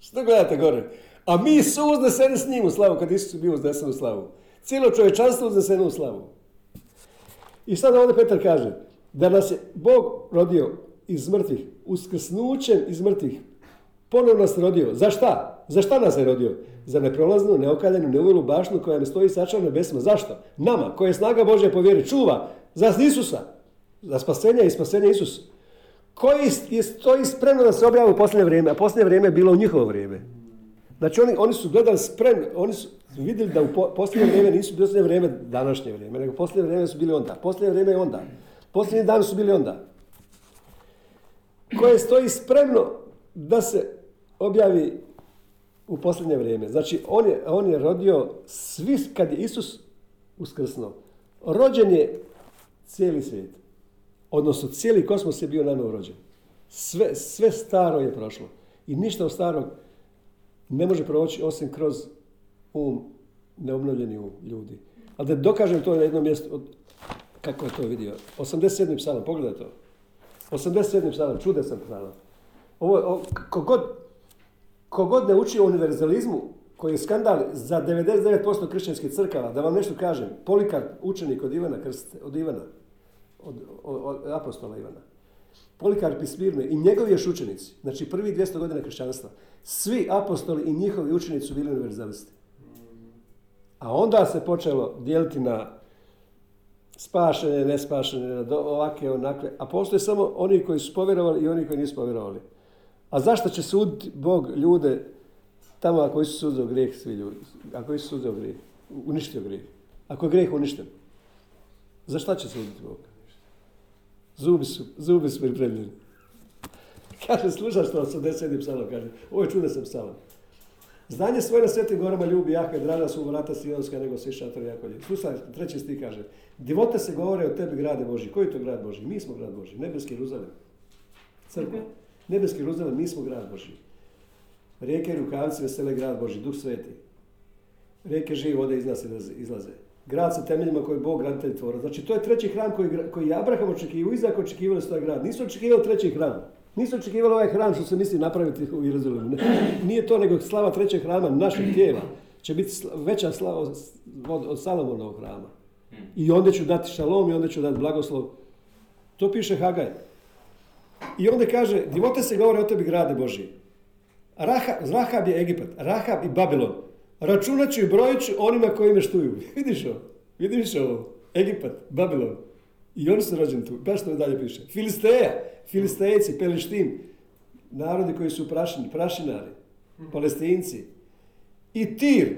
Što gledate gore? A mi su uzneseni s njim u slavu, kad Isus je bio uznesen u slavu. Cijelo čovječanstvo uzneseno u slavu. I sad ovdje Petar kaže, da nas je Bog rodio iz mrtvih, uskrsnućem iz mrtvih. Ponovno nas rodio. Za šta? Za šta nas je rodio? Za neprolaznu, neokaljenu, neumilu bašnu koja ne stoji sačuvana u nebesima. Zašto? Nama, koje snaga Božja po vjeri čuva, za Isusa, za spasenje i spasenje Isusa. Koji stoji spremno da se objavi u posljednje vrijeme, a posljednje vrijeme je bilo u njihovo vrijeme. Znači oni su gledali spremno, oni su vidjeli da u posljednje vrijeme nisu posljednje vrijeme današnje vrijeme, nego posljednje vrijeme su bili onda, posljednje vrijeme je onda, posljednji dan su bili onda. Koje stoji spremno da se objavi u posljednje vrijeme. Znači on je rodio svi, kad je Isus uskrsnuo, rođen je cijeli svijet. Odnosno, cijeli kosmos je bio nanovo rođen. Sve staro je prošlo. I ništa od starog ne može proći osim kroz neobnovljeni um ljudi. Ali da dokažem to na jednom mjestu, kako je to vidio. 87. psalam, pogledaj to. 87. psalam, čudesan psalam. Kogod ne uči o univerzalizmu, koji je skandal za 99% kršćanskih crkava, da vam nešto kažem, Polikarp, učenik od apostola Ivana. Polikarp iz Smirne i njegovi još učenici, znači prvi 200 godina kršćanstva, svi apostoli i njihovi učenici su bili univerzalisti. A onda se počelo dijeliti na spašene, nespašene, ovakve, onakve, a postoje samo oni koji su povjerovali i oni koji nisu povjerovali. A zašto će suditi Bog ljude tamo ako Isus sudio grijeh, svi ljudi, ako Isus sudio grijeh, uništio grijeh, ako je grijeh uništen? Za šta će suditi Bog? Zubi su pripremljeni. Kaže, slušaš što 87. psalam, kaže, ovo je čudesan psalam. Znanje svoje na svetim gorama ljubi Jahve, draža su vrata Sionska nego svi šatori Jakovljevi. Slušaj, 3. stih kaže, divote se govore o tebi grade Božji. Koji je to grad Božji? Mi smo grad Božji. Nebeski Jeruzalem. Crkva. Nebeski Jeruzalem, mi smo grad Božji. Rijeke i rukavice vesele grad Božji, Duh Sveti. Rijeke žive vode iz nas izlaze. Grad sa temeljima koji je Bog graditelj tvorio. Znači to je 3. hram koji je Abraham očekivao, Izak očekivali svoj grad. Nisu očekivali 3. hram. Nisu očekivali ovaj hram što se misli napraviti u Jeruzalemu. Nije to, nego slava 3. hrama našeg tijela će biti veća slava od Salomonovog hrama. I onda ću dati šalom i onda ću dati blagoslov. To piše Hagaj. I onda kaže, divote se govore o tebi grade Božji. Rahab je Egipat, Rahab i Babilon. Računat ću i brojit ću onima koji me štuju. Vidiš ovo? Egipat, Babilon. I oni su rođeni tu. Baš to dalje piše. Filisteja, Filistejci, Pelištin. Narodi koji su prašini, prašinari, Palestinci. I Tir.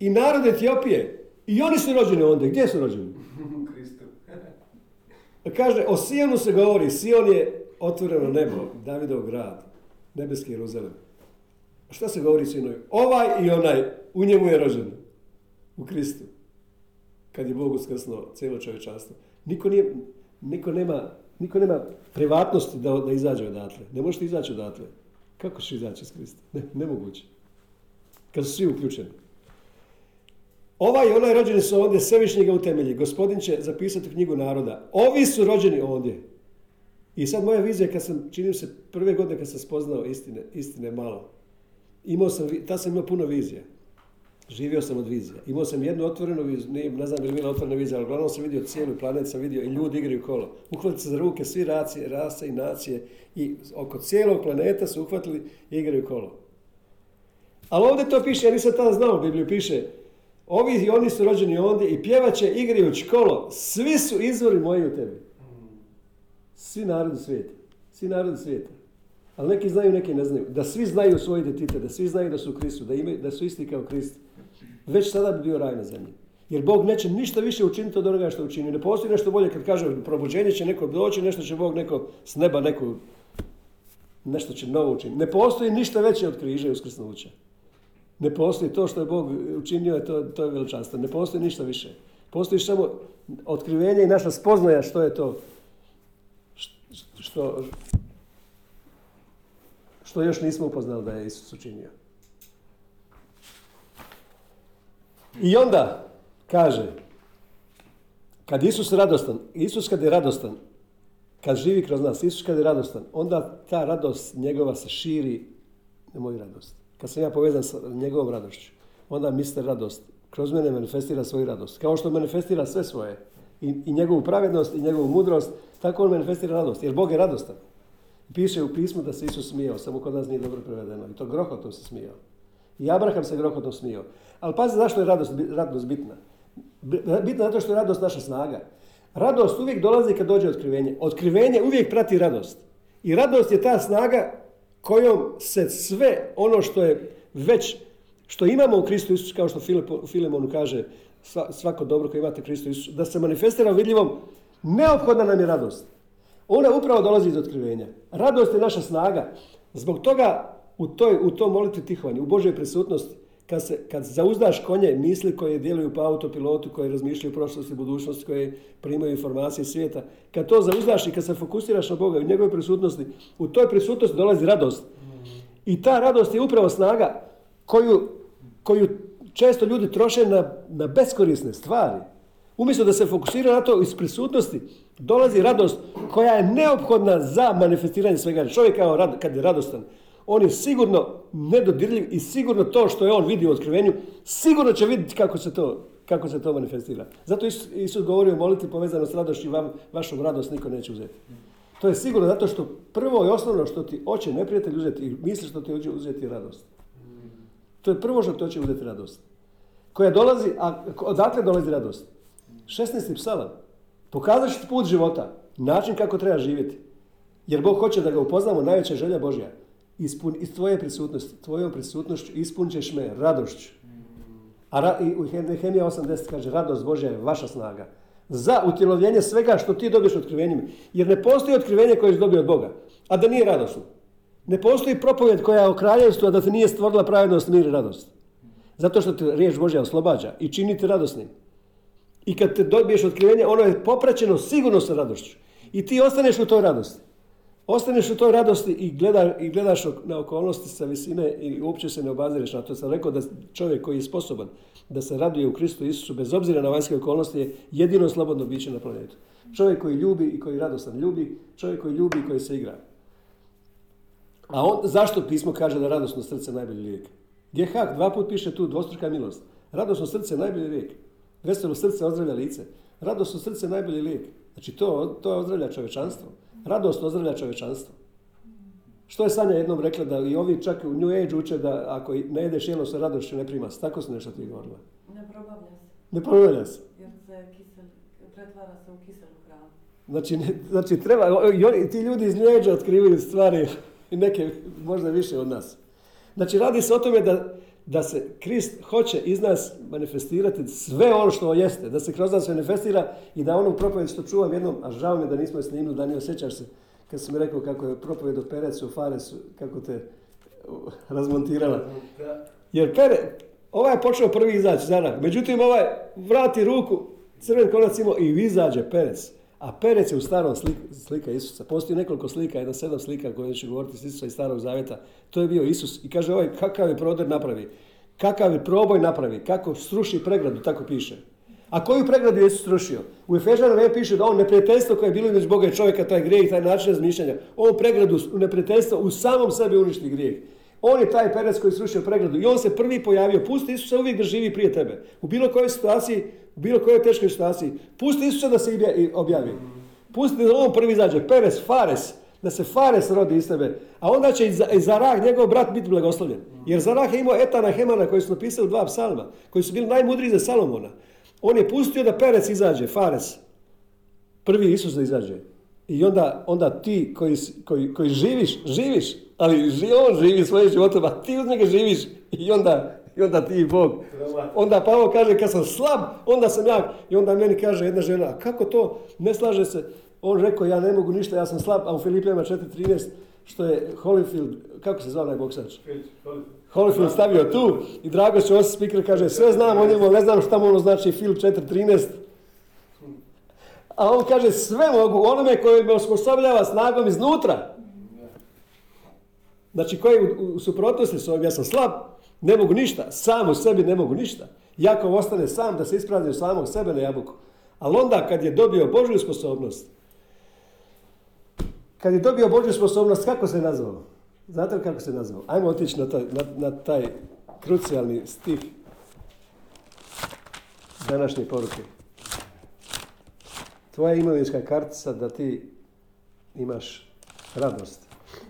I narod Etiopije. I oni su rođeni onda. Gdje su rođeni? U Kristu. Kaže, o Sijonu se govori. Sijon je otvoreno nebo. Davidov grad. Nebeski Jeruzalem. Šta se govori Sinovi? Ovaj i onaj, u njemu je rođen. U Kristu. Kad je Bog uskrsnuo cijelo čovječanstvo. Niko nema privatnosti da izađe odatle. Ne možete izaći odatle. Kako ćeš izaći iz Krista? Nemoguće. Kad su svi uključeni. Ovaj i onaj rođeni su ovdje, svevišnji ga utemelji. Gospodin će zapisati knjigu naroda. Ovi su rođeni ovdje. I sad moja vizija, kad sam, činim se, prve godine kad sam spoznao istine malo. Tad sam imao puno vizija. Živio sam od vizija. Imao sam jednu otvorenu viziju, ne znam je bila otvorena vizija, ali uglavnom sam vidio cijelu planet, sam vidio i ljudi igraju kolo. Uhvatili se za ruke svi rase i nacije i oko cijelog planeta su uhvatili i igraju kolo. Ali ovdje to piše, ja nisam tada znao, Bibliju piše, ovi i oni su rođeni ondje i pjevaće igrajući kolo. Svi su izvori moji u tebi. Svi narodi svijeta. Ali neki znaju, neki ne znaju. Da svi znaju svoj identitet, da svi znaju da su u Kristu, da su isti kao Krist. Već sada bi bio raj na zemlji. Jer Bog neće ništa više učiniti od onoga što učini. Ne postoji nešto bolje kad kaže probuđenje će neko doći, nešto će Bog neko s neba, neko nešto će novo učiniti. Ne postoji ništa veće od križa i uskrsnuća. Ne postoji to što je Bog učinio, to je veličanstvo. Ne postoji ništa više. Postoji samo otkrivenje i naša spoznaja što je to. Što još nismo upoznali da je Isus učinio. I onda kaže, kad je Isus radostan, kad živi kroz nas, Isus kad je radostan, onda ta radost njegova se širi na moju radost. Kad sam ja povezan sa njegovom radošću, onda mister radost kroz mene manifestira svoju radost. Kao što manifestira sve svoje, i njegovu pravednost, i njegovu mudrost, tako on manifestira radost, jer Bog je radostan. Piše u pismu da se Isus smijao, samo kod nas nije dobro prevedeno. I to grohotom se smijao. I Abraham se grohotom smijao. Ali pazi zašto je radost bitna. Bitna zato što je radost naša snaga. Radost uvijek dolazi kad dođe otkrivenje. Otkrivenje uvijek prati radost. I radost je ta snaga kojom se sve ono što je već, što imamo u Kristu Isusu, kao što Filemonu kaže, svako dobro koje imate u Kristu Isusu, da se manifestira vidljivom, neophodna nam je radost. Ona upravo dolazi iz otkrivenja. Radost je naša snaga. Zbog toga u tom molitvi tihovanju, u Božoj prisutnosti, kad zauzdaš konje misli koje djeluju po autopilotu, koje razmišljaju o prošlosti, budućnosti, koje primaju informacije svijeta, kad to zauzdaš i kad se fokusiraš na Boga i u njegovoj prisutnosti, u toj prisutnosti dolazi radost. I ta radost je upravo snaga koju često ljudi troše na beskorisne stvari. Umjesto da se fokusira na to iz prisutnosti, dolazi radost koja je neophodna za manifestiranje svega. Čovjek kad je radostan, on je sigurno nedodirljiv i sigurno to što je on vidio u otkrivenju, sigurno će vidjeti kako se to manifestira. Zato Isus govori o molitvi povezano s radošću, vašom radost niko neće uzeti. To je sigurno zato što prvo i osnovno što ti hoće neprijatelj uzeti i misliš što ti hoće uzeti radost. To je prvo što ti hoće uzeti radost. Koja dolazi, a odakle dolazi radost? 16. psalam. Pokazat ću ti put života, način kako treba živjeti. Jer Bog hoće da ga upoznamo, najveća želja Božja. Iz tvoje prisutnosti, tvojom prisutnošću ispunit ćeš me radošću. I Nehemija 8.10 kaže, radost Božja je vaša snaga. Za utjelovljenje svega što ti dobiješ otkrivenjima. Jer ne postoji otkrivenje koje si dobio od Boga, a da nije radosno. Ne postoji propovjed koja je o kraljevstvu, a da ti nije stvorila pravednost, mir i radost. Zato što te riječ Božja oslobađa i čini te radosnim. I kad te dobiješ otkrivenje, ono je popraćeno sigurno sa radošću. I ti ostaneš u toj radosti. Ostaneš u toj radosti i gledaš na okolnosti sa visine i uopće se ne obazireš na to. Sam rekao da čovjek koji je sposoban da se raduje u Kristu Isusu, bez obzira na vanjske okolnosti, je jedino slobodno biće na planetu. Čovjek koji ljubi i koji radostan ljubi, čovjek koji ljubi i koji se igra. A on, zašto pismo kaže da radosno srce najbolji lijek? Gehak 2 puta piše tu dvostruka milost. Radosno srce najbolji lijek. Veselo srce ozdravlja lice. Radosno srce najbolji lijek. Znači to ozdravlja čovječanstvo. Radost ozdravlja čovječanstvo. Što je Sanja jednom rekla da i ovi čak u New Age uče da ako ne jedeš jelo sa radošću ne prima se. Tako se nešto ti govorila. Ne probavlja se. Jer se pretvara se u kiselu hranu. Znači treba, ti ljudi iz New Age otkrivaju stvari i neke možda više od nas. Znači radi se o tome da se Krist hoće iz nas manifestirati sve ono što jeste, da se kroz nas manifestira i da onu propovjed što čuvam jednom, a žao mi da nismo je snimili, da ne osjećaš se, kad sam mi rekao kako je propovjed o Perezu, Farezu, kako te razmontirala. Jer ovaj je počeo prvi izaći, Zarah, međutim ovaj vrati ruku, crven konac imao i izađe Perez. A Perez je u starom slika Isusa. Postoji nekoliko slika, 7 slika koje će govoriti s Isusa iz starog zavjeta. To je bio Isus. I kaže ovaj, kakav je prodor napravi, kakav je proboj napravi, kako sruši pregradu, tako piše. A koju pregradu je Isus srušio? U Efežanu piše da on neprijateljstvo koje je bilo između Boga i čovjeka, taj grijeh, taj način razmišljanja, on pregradu neprijateljstva u samom sebi uništi grijeh. On je taj Perez koji je srušio pregradu i on se prvi pojavio. Pusti Isusa uvijek da živi prije tebe. U bilo kojoj situaciji, u bilo kojoj teškoj situaciji. Pusti Isusa da se objavi. Pusti da on prvi izađe. Perez, Fares. Da se Fares rodi iz tebe. A onda će i Zarah, njegov brat, biti blagoslovljen. Jer Zarah je imao Etana Hemana koji su napisali 2 psalma. Koji su bili najmudriji za Salomona. On je pustio da Perez izađe. Fares. Prvi Isus da izađe. I onda ti koji živiš. Ali on živi svojim životom, a ti uz njega živiš i onda ti i Bog. Onda Pavao kaže, kad sam slab, onda sam jak. I onda meni kaže jedna žena, a kako to? Ne slaže se. On rekao, ja ne mogu ništa, ja sam slab. A u Filipljama 4.13, što je Holyfield, kako se zvao onaj boksač? Holyfield stavio tu i drago se Josip Speaker kaže, sve znam o njemu, ne znam šta mu ono znači Filip 4.13. A on kaže, sve mogu onome koji me osposobljava snagom iznutra. Znači koji u suprotnosti s ovim, ja sam slab, ne mogu ništa, sam u sebi ne mogu ništa. Jakov ostane sam da se isprazni u samog sebe na jabuku. Ali onda kad je dobio Božju sposobnost, Kad je dobio Božju sposobnost, kako se nazvao? Znate li kako se nazvao? Ajmo otići na taj krucijalni stih današnje poruke. Tvoja imovinska kartica da ti imaš radost.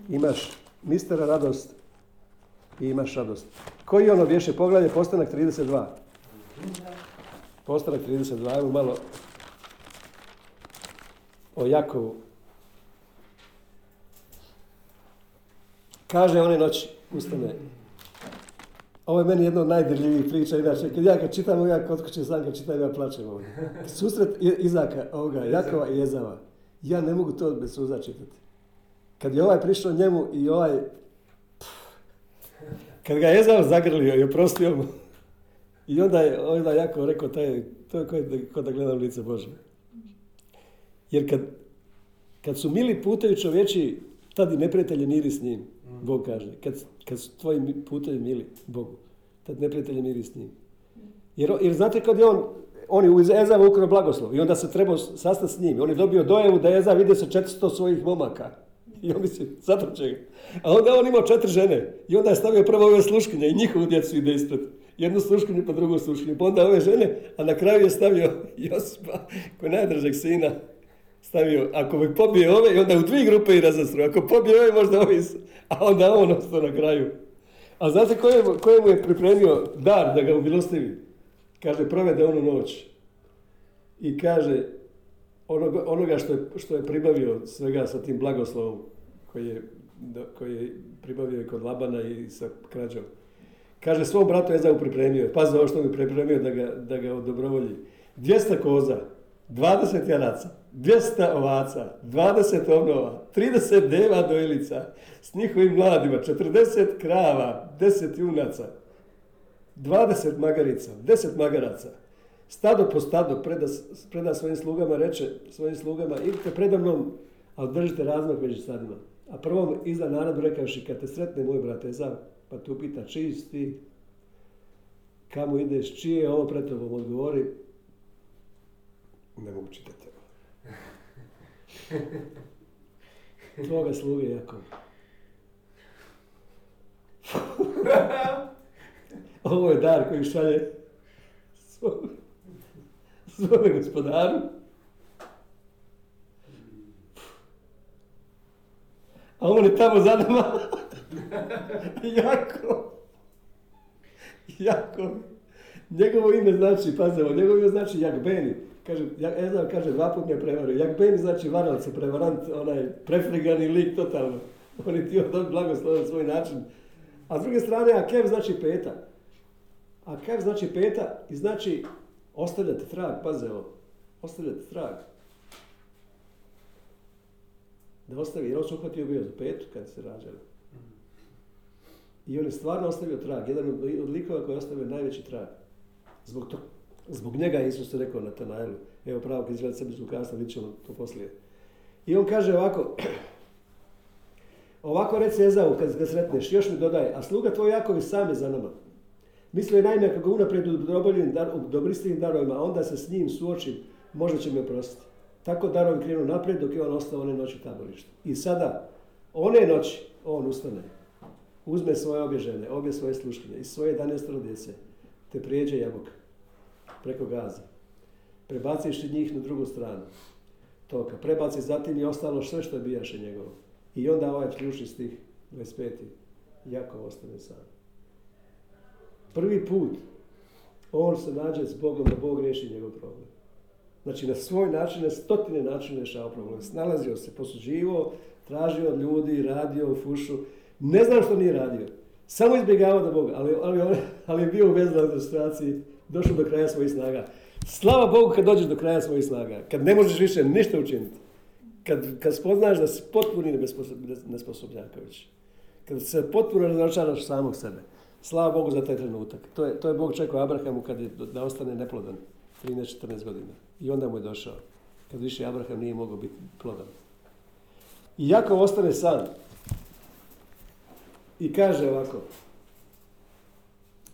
Imaš mistera radost i imaš radost. Koji ono bješe poglavlje? Postanak 32. Postanak 32, ajmo malo o Jakovu. Kaže one noći, ustane. Ovo je meni jedna od najdirljivijih priča, inače, kad ja kad čitam ovoga, kod kuće sam kad čitam, ja plaćem ovoga. Susret Izaka, ovoga, Jakova i Jezava. Ja ne mogu to bez suza čitati. Kad je ovaj prišao njemu i ovaj... Kad ga Jezav zagrlio i oprostio mu. I onda Jakov rekao, to je kod da gledam lice Bože. Jer kad su mili putevi čovječi, tad i neprijatelje miri s njim, Bog kaže. Kad su tvoji putevi mili Bogu, tad neprijatelje miri s njim. Jer znate kad je on je iz Ezava ukrao blagoslov i onda se trebao sastati s njim. On je dobio dojavu da Ezav ide sa 400 svojih momaka. I on misli, zato će ga. A onda on imao 4 žene i onda je stavio prvo ove sluškinje i njihovu djecu ide ispred. Jednu sluškinju pa drugu sluškinju, pa onda ove žene, a na kraju je stavio Josipa, koji je najdražeg sina. Stavio, ako bi pobije ove, i onda u 2 grupe i razastru. Ako pobije ove, možda ovi, a onda on ostao na kraju. A znate koje mu je pripremio dar da ga umilostivi? Kaže, provede onu noć. I kaže, onoga što je pribavio svega sa tim blagoslovom koji je pribavio i kod Labana i sa krađom. Kaže, svom bratu Ezavu pripremio. Pazi ovo što mi pripremio da ga odobrovolji. 200 koza, 20 janaca, 200 ovaca, 20 ovnova, 30 deva dojelica s njihovim mladima, 40 krava, 10 junaca, 20 magarica, 10 magaraca. Stado po stado preda svojim slugama, reče svojim slugama, idite preda mnom, ali držite razmak među stadima. A prvom izda narodu rekavši, kad te sretne moj brat Ezav, pa tu pita čiji si ti, kamo ideš, čije je ovo pred tobom, odgovori, ne mogu čitati. Tvoga sluge Jakov. Ovo je dar koji šalje svome gospodaru. A on je tamo za nama. Jakov. Njegovo ime znači, pazimo, njegovo ime znači Jakbeni. Kaže, Ezav kaže, 2 puta me prevario. Jakbeni znači varalce, prevarant, onaj prefregani lik totalno. On je tio dobro blagosloven svoj način. A s druge strane, Akev znači peta. Akev znači peta i znači ostavljati trag, paze ovo. Ostavljati trag. Da ostavi, jer on se uhvatio bio za petu kad se rađali. I on je stvarno ostavio trag, jedan od likova koji je ostavio najveći trag. Zbog njega je Isus rekao Natanaelu, evo pravog izgleda sebi zlukasta, vidit ćemo to poslije. I on kaže ovako reci Ezavu kad ga sretneš, još mi dodaje, a sluga tvoj Jakov je sam je za nama. Mislio je naime kako ga unaprijed u dobristim darovima, a onda se s njim suočim, možda će mi oprostiti. Tako darovi krenu naprijed dok je on ostao one noći u taborištu. I sada, one noći, on ustane, uzme svoje obje žene, obje svoje sluškinje i svoje 11 djece, te prijeđe Jabok preko Gaze. Prebaciš njih na drugu stranu toka. Prebaci zatim i ostalo sve što bijaše njegovo. I onda ovaj ključni stih 25. Jakov ostane sam. Prvi put on se nađe s Bogom da Bog riješi njegov problem. Znači na svoj način, na stotine načina rješao problem. Snalazio se, posuđivo, tražio od ljudi, radio u fušu. Ne znam što nije radio. Samo izbjegavao da Boga, ali je bio u veznoj administraciji, došao do kraja svojih snaga. Slava Bogu kad dođeš do kraja svojih snaga, kad ne možeš više ništa učiniti. Kad spoznaš da si potpuni nesposobnjaković. Kad se potpuno razočaraš samog sebe. Slava Bogu za taj trenutak. To je Bog čekao Abrahamu da ostane neplodan 13-14 godina. I onda mu je došao. Kad više Abraham nije mogao biti plodan. I Jakov ostane sam. I kaže ovako,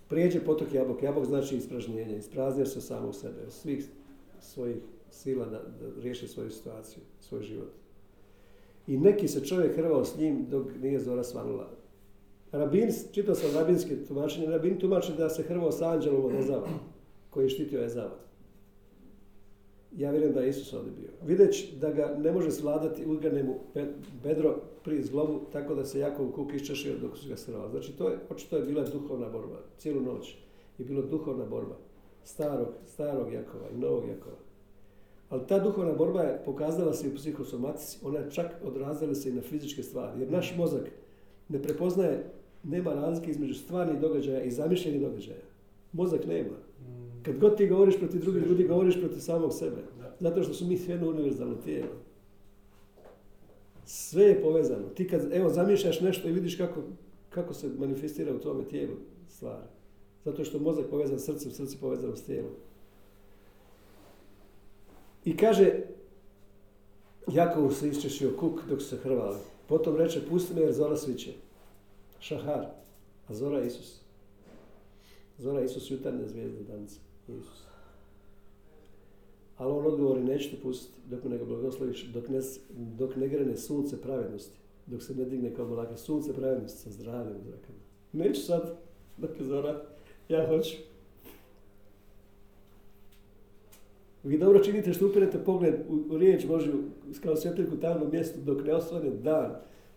prijeđe potok Jabok. Jabok znači ispražnjenje, ispraznio se samog sebe, od svih svojih sila da riješi svoju situaciju, svoj život. I neki se čovjek hrvao s njim dok nije zora svanula. Rabin, čitao sam rabinski tumačenje, Rabin tumači da se hrvao s anđelom od Jezava, koji je štitio Jezava. Ja vjerujem da je Isus ovdje bio. Videć da ga ne može svladati, udgane mu bedro pri zglobu, tako da se Jakov kuk iščešio dok su ga srvao. Znači, to je, očito je bila duhovna borba, cijelu noć je bila duhovna borba. Starog Jakova i novog Jakova. Ali ta duhovna borba je pokazala se i u psihosomatici, ona je čak odrazila se i na fizičke stvari. Jer naš mozak ne prepoznaje, nema razlike između stvarnih događaja i zamišljenih događaja. Mozak nema. Kad god ti govoriš protiv drugih ljudi, govoriš protiv samog sebe. Zato što su mi jedno univerzalno tijelo. Sve je povezano. Ti kad zamišljaš nešto i vidiš kako se manifestira u tome tijelu stvari. Zato što mozak povezan s srcem, srce povezano s tijelom. I kaže, Jakovu se iščešio kuk dok su se hrvali. Potom reče, pusti me jer zora sviće. Šahar, a zora Isus. Zora Isus, jutarnja zvijezda danica. Isus. Ali on odgovori, neću te pustiti dok me ne blagosloviš, dok ne grene sunce pravednosti. Dok se ne digne kao molaka, sunce pravednosti sa zdravim zrakama. Neću sad, dok je zora, ja hoću. Vi dobro činite što upirete pogled u riječ Božju kao svjetiljku u tamnom mjestu dok ne osvane dan,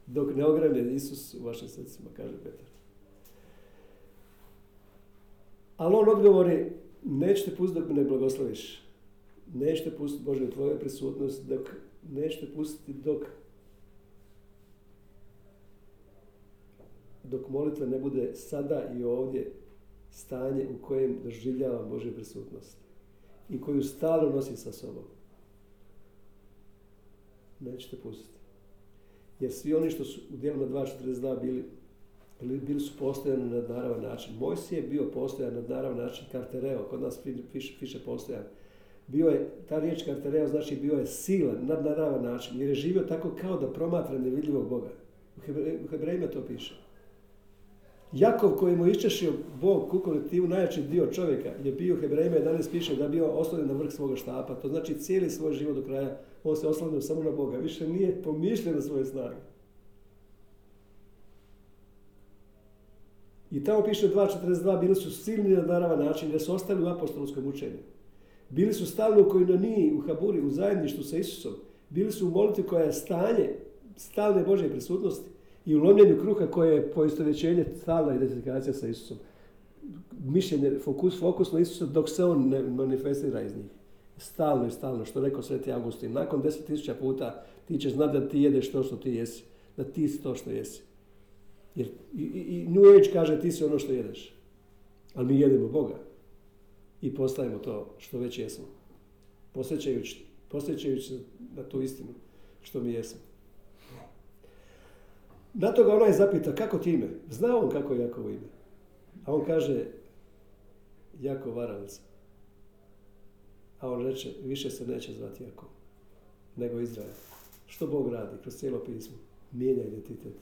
dok ne ograne Isus u vašim srcima, kaže Petar. Ali on odgovori, neću te pustiti dok me ne blagosloviš. Neću te pustiti, Bože, u tvojoj prisutnosti, dok molitva ne bude sada i ovdje stanje u kojem doživljavam Božju prisutnost i koju stalno nosim sa sobom. Neću te pustiti. Jer svi oni što su u djelima 2.42 bili su postojani na nadnaravan način. Mojsije je bio postojan na nadnaravan način, kartereo, kod nas piše postojan. Ta riječ kartereo znači bio je silan, nadnaravan način, jer je živio tako kao da promatra nevidljivog Boga. U Hebrejima to piše. Jakov koji mu iščešio Bog kukolektivu, najjači dio čovjeka, je bio u Hebrejima 11 piše da je bio oslonjen na vrh svoga štapa. To znači cijeli svoj život do kraja on se oslonio samo na Boga. Više nije pomišljao na svoje snage. I tamo piše 2.42 bili su silni na naravan način jer su ostali u apostolskom učenju. Bili su stalno u koinoniji, u haburi, u zajedništvu sa Isusom. Bili su u molitvi koja je stanje stalne Božje prisutnosti i u lomljenju kruha koje je poistovjećenje stalna identifikacija sa Isusom. Mišljenje, fokus na Isusa dok se on ne manifestira iz njih. Stalno, što rekao Sveti Augustin. Nakon 10.000 puta ti ćeš znati da ti jedeš to što ti jesi. Da ti si to što jesi. Jer i New Age kaže ti si ono što jedeš. Ali mi jedemo Boga. I postavimo to što već jesmo. Posjećajući se na tu istinu što mi jesmo. Na to ga onaj zapita, kako ti ime? Zna on kako je Jakovo ime. A on kaže, Jakov varalica. A on reče, više se neće zvati Jakov, nego Izrael. Što Bog radi kroz cijelo pismo? Mijenja identitet.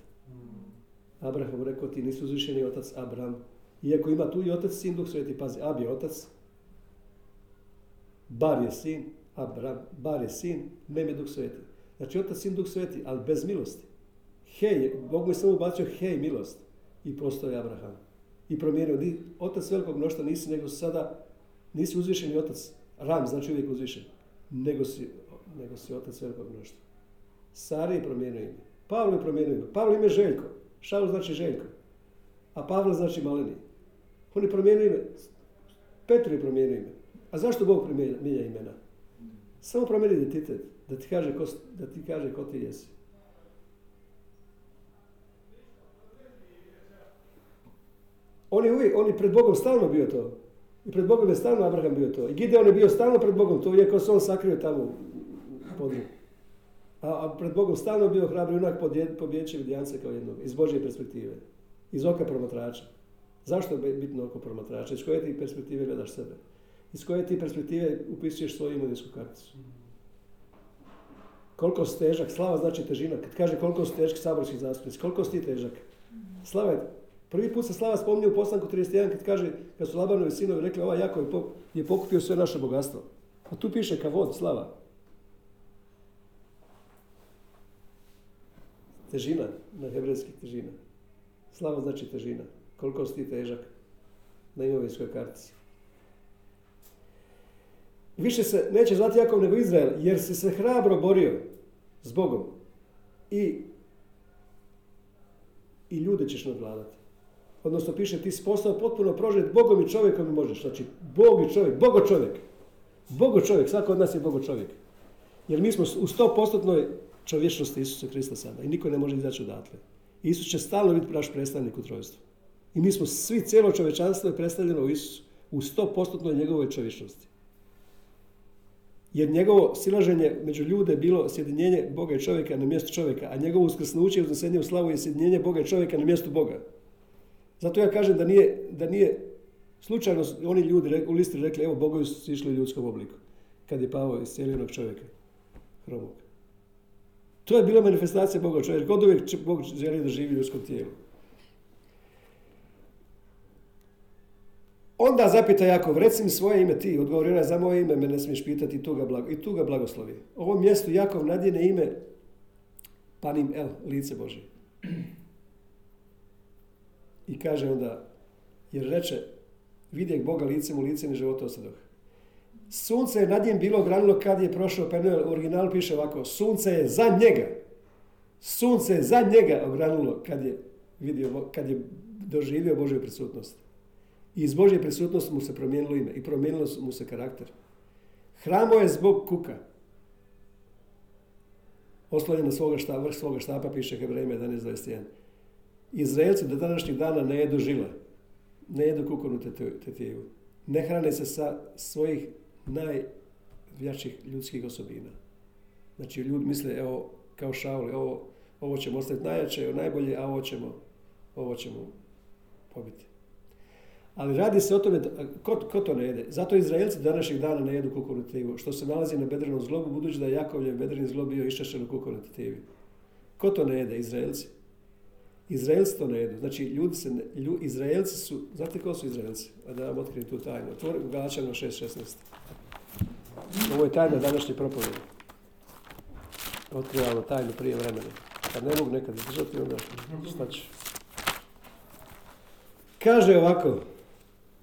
Abraham rekao, ti nisi uzvišeni otac Abraham. Iako ima tu i otac, sin, Duh Sveti, pazi, Ab je otac, Bar je sin, Abraham, Bar je sin, Mem je Duh Sveti. Znači, otac, sin, Duh Sveti, ali bez milosti. Hej, Bog mu je samo ubacio hej milost i postao je Abraham. I promijenio, otac velikog mnoštva nisi, nego sada nisi uzvišeni otac. Ram znači uvijek uzvišen, nego si otac velikog mnoštva. Sara je promijenio ime, Pavlo je promijenio ime, Pavlo ime Željko, Šaul znači Željko, a Pavlo znači maleni. On je promijenio ime, Petru je promijenio ime. A zašto Bog mijenja imena? Samo promijeni identitet, da ti kaže ko ti jesi. On je pred Bogom stalno bio to. I pred Bogom je stalno Abraham bio to. I Gideon je bio stalno pred Bogom to, iako se on sakrio tamo u podrumu. A pred Bogom stalno bio hrabri junak pobjeći vidijance kao jednog, iz Božje perspektive. Iz oka promatrača. Zašto je bitno oko promatrača? Iz koje ti perspektive gledaš sebe? Iz koje ti perspektive upisuješ svoju imovinsku karticu? Koliko si težak? Slava znači težina. Kad kaže koliko si težak saborski zastupnici, koliko si ti težak? Slava je. Prvi put se slava spominje u Postanku 31 kad su Labanovi sinovi rekli ovaj Jakov je pokupio sve naše bogatstvo. A tu piše kavod, slava. težina, na hebrejski težina. Slava znači težina. Koliko si ti težak na imovinskoj kartici. Više se neće zvati Jakov nego Izrael, jer si se hrabro borio s Bogom i ljude ćeš nadvladati. Odnosno piše, ti si postao potpuno prožet Bogom i čovjekom i možeš. Znači, Bog i čovjek, Bogo čovjek. Bogo čovjek, svako od nas je Bogo čovjek. Jer mi smo u 100%-noj čovječnosti Isusa Krista sada i niko ne može izaći odatle. Isus će stalno biti naš predstavnik u trojstvu. I mi smo svi, cijelo čovječanstvo je predstavljeno u Isusu, u 100%-noj njegovoj čovječnosti. Jer njegovo silaženje među ljude je bilo sjedinjenje Boga i čovjeka na mjestu čovjeka, a njegovo uskrsnuće i uznesenje u slavu je sjedinjenje Boga i čovjeka na mjestu Boga. Zato ja kažem da nije slučajno oni ljudi u listi rekli evo bogovi su išli u ljudskom obliku, kad je Pavao iscijelio onog čovjeka, hromog. To je bila manifestacija Boga čovjeka, god uvijek Bog želi da živi u ljudskom tijelu. Onda zapita Jakov, reci mi svoje ime ti, odgovori ona, za moje ime me ne smiješ pitati i tu ga blagoslovi. Ovo mjesto Jakov nadjene ime Panim El, lice Božje. I kaže onda, jer reče, vidjeh Boga licem u licem i života ostadoh. Sunce je nad njim bilo ogranilo kad je prošao Penuel, u originalu piše ovako, sunce je za njega ogranilo kad je doživio Božju prisutnost. I iz Božje prisutnosti mu se promijenilo ime i promijenilo mu se karakter. Hramo je zbog kuka. Oslonjen na vrh svoga štapa piše Hebrejima 11.21. Izraelci do današnjih dana ne jedu žile, ne jedu kukurnu tetivu, ne hrane se sa svojih najjačih ljudskih osobina. Znači ljudi misle, evo, kao Šaul, ovo ćemo ostaviti najjače, najbolje, a ovo ćemo pobiti. Ali radi se o tome, ko to ne jede? Zato Izraelci današnjih dana ne jedu kukurnu tetivu, što se nalazi na bedrenom zglobu, budući da je Jakovljev bedreni zglob bio iščašen u kukurnu tetivi. Ko to ne jede? Izraelci. Izraelci to ne jedu. Znači, Izraelci su... Znate ko su Izraelci? A da vam otkrijem tu tajnu. Otvorim u Galačanima 6.16. Ovo je tajna današnje propovjede. Otkrivamo tajnu prije vremena. Kad ne mogu nekad izdržati, onda šta ću. Kaže ovako,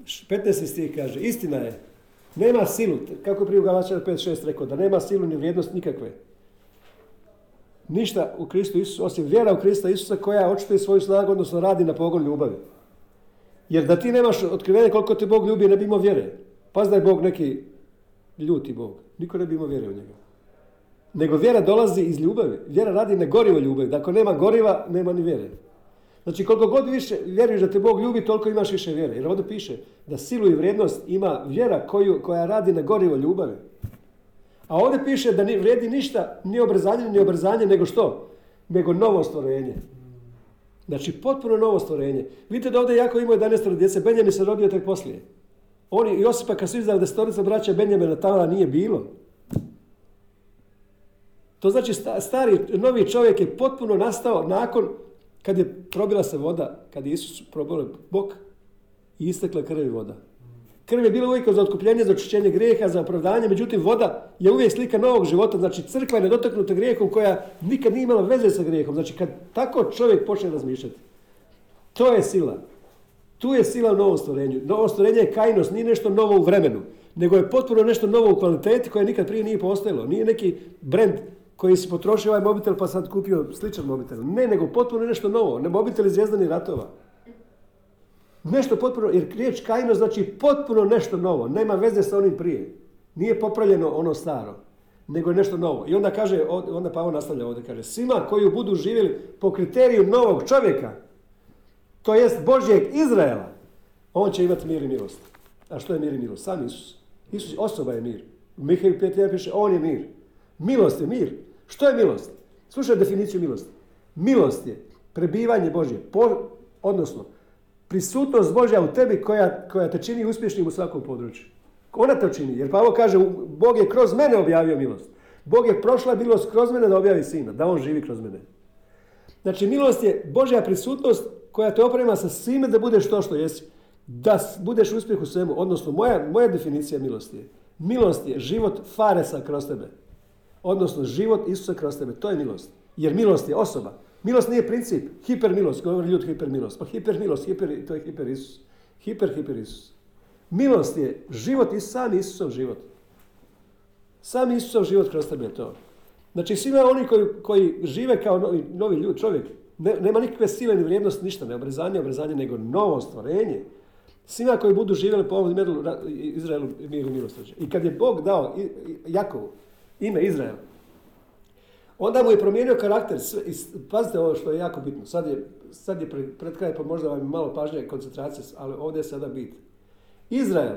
15. stih kaže, istina je, nema silu, kako je prije u Galačanima 5.6 rekao, da nema silu ni vrijednost nikakve. Ništa u Kristu Isusu, osim vjera u Krista Isusa koja očituje svoju snagu, odnosno radi na pogon ljubavi. Jer da ti nemaš otkrivenje koliko te Bog ljubi, ne bi imao vjere. Pazi da je Bog neki ljuti Bog. Niko ne bi imao vjere u njega. Nego vjera dolazi iz ljubavi. Vjera radi na gorivo ljubavi. Da ako nema goriva, nema ni vjere. Znači koliko god više vjeruješ da te Bog ljubi, toliko imaš više vjere. Jer ovdje piše da silu i vrijednost ima vjera koja radi na gorivo ljubavi. A ovdje piše da ne vredi ništa, ni obrzanje, nego što? Nego novo stvorenje. Znači, potpuno novo stvorenje. Vidite da ovdje Jakov imao 11 djece, Benjamin se rodio tek poslije. Oni, Josipa, kad su izdali desetorica braća Benjamina, tamo nije bilo. To znači, novi čovjek je potpuno nastao nakon kad je probila se voda, kad je Isus probio bok i istekla krv i voda. Krv je bila uvijek za otkupljenje, za očišćenje grijeha, za opravdanje, međutim voda je uvijek slika novog života, znači crkva je nedotaknuta grijehom koja nikad nije imala veze sa grijehom, znači kad tako čovjek počne razmišljati, to je sila. Tu je sila u novom stvorenju. Novo stvorenje je kainos, nije nešto novo u vremenu, nego je potpuno nešto novo u kvaliteti koje nikad prije nije postojalo, nije neki brend koji si potrošio ovaj mobitel pa sad kupio sličan mobitel, ne, nego potpuno nešto novo, ne mobitel iz Zvjezdanih ratova. Nešto potpuno, jer riječ kaino znači potpuno nešto novo, nema veze sa onim prije. Nije popravljeno ono staro, nego je nešto novo. I onda kaže, onda Pavao nastavlja ovdje, kaže, svima koji budu živjeli po kriteriju novog čovjeka, to jest Božjeg Izraela, on će imati mir i milost. A što je mir i milost? Sam Isus. Isus, osoba je mir. U Mika 5.1 piše, on je mir. Milost je mir. Što je milost? Slušaj definiciju milosti. Milost je prebivanje Božje, odnosno, prisutnost Božja u tebi koja te čini uspješnim u svakom području. Ona to čini, jer Pavao kaže, Bog je kroz mene objavio milost. Bog je prošla milost kroz mene da objavi Sina, da on živi kroz mene. Znači, milost je Božja prisutnost koja te oprema sa svime da budeš to što jesi. Da budeš uspjeh u svemu, odnosno moja definicija milosti je. Milost je život Faresa kroz tebe. Odnosno, život Isusa kroz tebe. To je milost. Jer milost je osoba. Milost nije princip. Hipermilost, govori ljudi hipermilost. Pa hipermilost, to je hiper Isus. Hiper Isus. Milost je život i sam Isusov život. Sam Isusov život kroz tebe je to. Znači, svima oni koji žive kao novi ljudi, čovjek, nema nikakve sile ni vrijednosti, ništa, ne obrezanje, nego novo stvorenje. Svima koji budu živjeli po ovom medu Izraelu, miru i milosrđe. I kad je Bog dao Jakovu ime Izrael, onda mu je promijenio karakter. Pazite ovo što je jako bitno. Sad je pred kraj, pa možda vam je malo pažnje i koncentracije, ali ovdje je sada bit. Izrael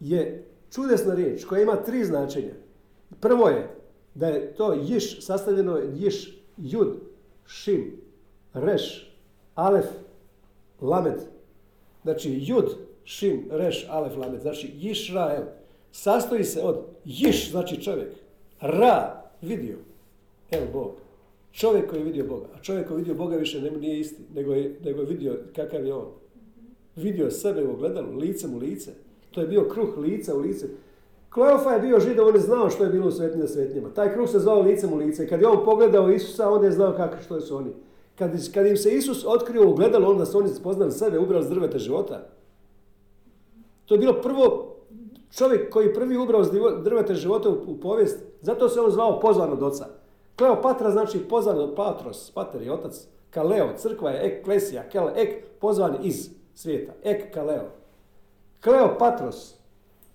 je čudesna riječ koja ima 3 značenja. Prvo je da je to jiš, sastavljeno je jiš, jud, šim, reš, alef, lamed. Znači jud, šim, reš, alef, lamed. Znači Jišrael. Sastoji se od jiš, znači čovjek, ra, vidio, el, Bog. Čovjek koji je vidio Boga. A čovjek koji je vidio Boga više nije isti, nego je vidio kakav je on. Vidio sebe u ogledalu, licem u lice. To je bio kruh lica u lice. Kleofa je bio Židov, on je znao što je bilo u svetinja svetinjama. Taj kruh se zvao licem u lice. Kad je on pogledao Isusa, onda je znao što su oni. Kad im se Isus otkrio u ogledalu, onda su oni spoznali sebe, ubrali s drveta života. To je bilo prvo čovjek koji prvi ubrao s drveta života u povijest. Zato se on zvao pozvan od oca. Kleopatra znači pozvan od patros, pater je otac. Kaleo, crkva je eklesija, ek pozvan iz svijeta. Ek kaleo. Kleopatros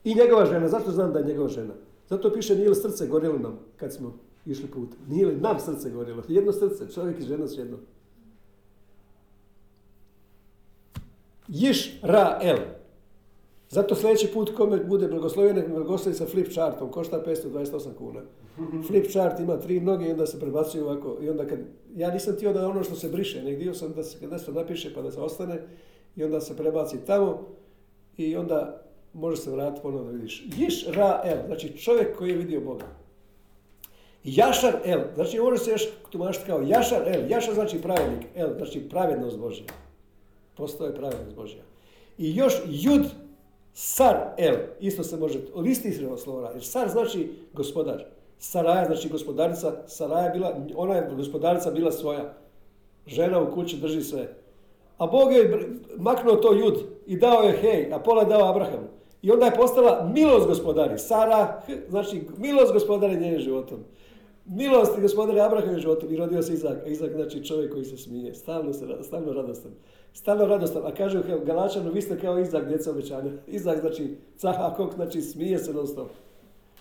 i njegova žena. Zašto znam da je njegova žena? Zato piše nije li srce gorjelo nam kad smo išli put. Nije li nam srce gorjelo? Jedno srce, čovjek i žena su jedno. Jišrael. Zato sljedeći put kome bude blagoslovljen, blagoslovi sa flip chartom. Košta 528 kuna. Flip chart ima 3 noge i onda se prebacuje ovako. I onda kad... Ja nisam htio da ono što se briše, nego htio sam da se napiše pa da se ostane i onda se prebaci tamo. I onda može se vratiti ponovno da vidiš. Jišrael, znači čovjek koji je vidio Boga. Jašar el, znači može se još tumačiti kao Jašar el. Jašar znači pravednik, el znači pravednost Božja. Postoje pravednost Božja. I još jud sar el, isto se može, isti izravo slova, jer sar znači gospodar. Saraja znači gospodarica, Saraja je bila, ona je gospodarica bila svoja. Žena u kući drži sve. A Bog je maknuo to jud i dao je hej, a pola je dao Abrahamu. I onda je postala milost gospodari. Sara, znači milost gospodari njenim životom. Milost gospodari Abrahamovim životom i rodio se Izak. A Izak znači čovjek koji se smije. Stalno radostan. Stalno radostan. A kažu Galačanu, vi ste kao Izak, djeca obećanja. Izak znači cahakok, znači smije se non stop.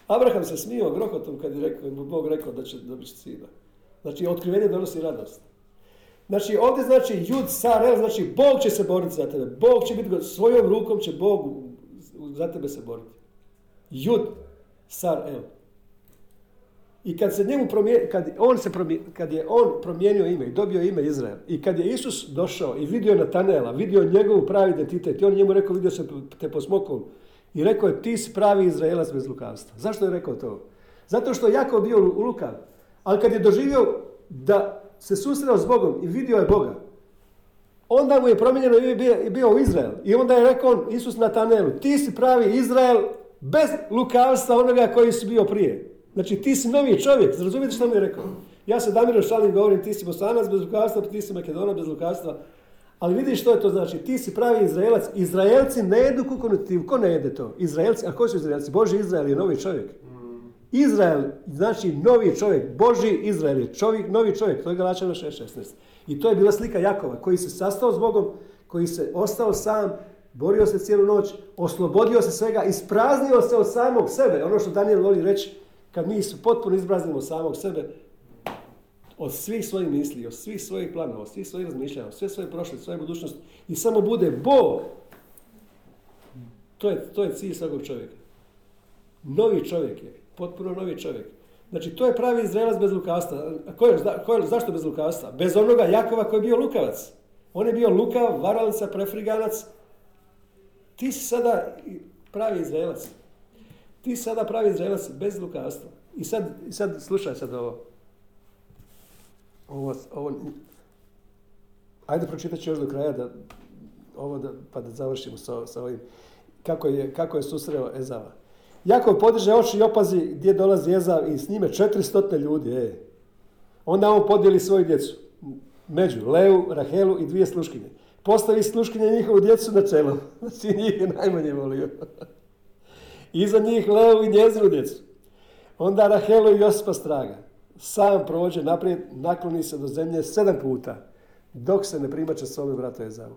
Abraham se smijao grohotom kad je Bog rekao da će dobiti sina. Znači otkrivenje donosi radost. Znači ovdje znači jud sarel, znači Bog će se boriti za tebe. Bog će biti, svojom rukom će Bog za tebe se boriti. Jud sarel. I kad se njemu kad je on promijenio ime i dobio ime Izrael i kad je Isus došao i vidio Natanaela, vidio njegovu pravi identitet i on njemu rekao vidio sam te po smoku i rekao je ti si pravi Izraelac bez lukavstva. Zašto je rekao to? Zato što je Jakov bio lukav, ali kad je doživio da se susreo s Bogom i vidio je Boga. Onda mu je promijenjeno i bio u Izrael. I onda je rekao Isus Natanaelu, ti si pravi Izrael bez lukavstva onoga koji si bio prije. Znači ti si novi čovjek, razumijete što mi je rekao? Ja se Damiru šalim govorim ti si Bosanac bez lukavstva, ti si Makedonac bez lukavstva. Ali vidiš što je to znači, ti si pravi Izraelac. Izraelci ne jedu kukonutivu, ko ne jede to? Izraelci, a koji su Izraelci? Boži Izrael je novi čovjek. Izrael znači novi čovjek, Boži Izrael je čovjek, novi čovjek, to je Galačana 6.16. I to je bila slika Jakova koji se sastao s Bogom, koji se ostao sam, borio se cijelu noć, oslobodio se svega, ispraznio se od samog sebe. Ono što Daniel voli reći, kad mi se potpuno ispraznimo samog sebe, od svih svojih misli, od svih svojih planova, od svih svojih razmišljanja, od sve svoje prošle, svoje budućnosti i samo bude Bog. To je cilj svakog čovjeka. Novi čovjek je. Potpuno novi čovjek. Znači, to je pravi Izraelac bez lukavstva. Zašto bez lukavstva? Bez onoga Jakova koji je bio lukavac. On je bio lukav, varalica, prefriganac. Ti si sada pravi Izraelac. Ti si sada pravi Izraelac bez lukavstva. I sad slušaj sad ovo. Ovo... Ajde pročitat ću još do kraja da završimo sa ovim. Kako je susreo Ezava. Jakov podiže oči i opazi gdje dolazi Jezav i s njime 400 ljudi. Onda on podijeli svoju djecu. Među Leu, Rahelu i 2 sluškinje. Postavi sluškinje njihovu djecu na čelo. Znači njih je najmanje volio. Iza njih Leu i njezinu djecu. Onda Rahelu i Josipa straga. Sam prođe naprijed, nakloni se do zemlje 7 puta. Dok se ne primače svome bratu Jezavu.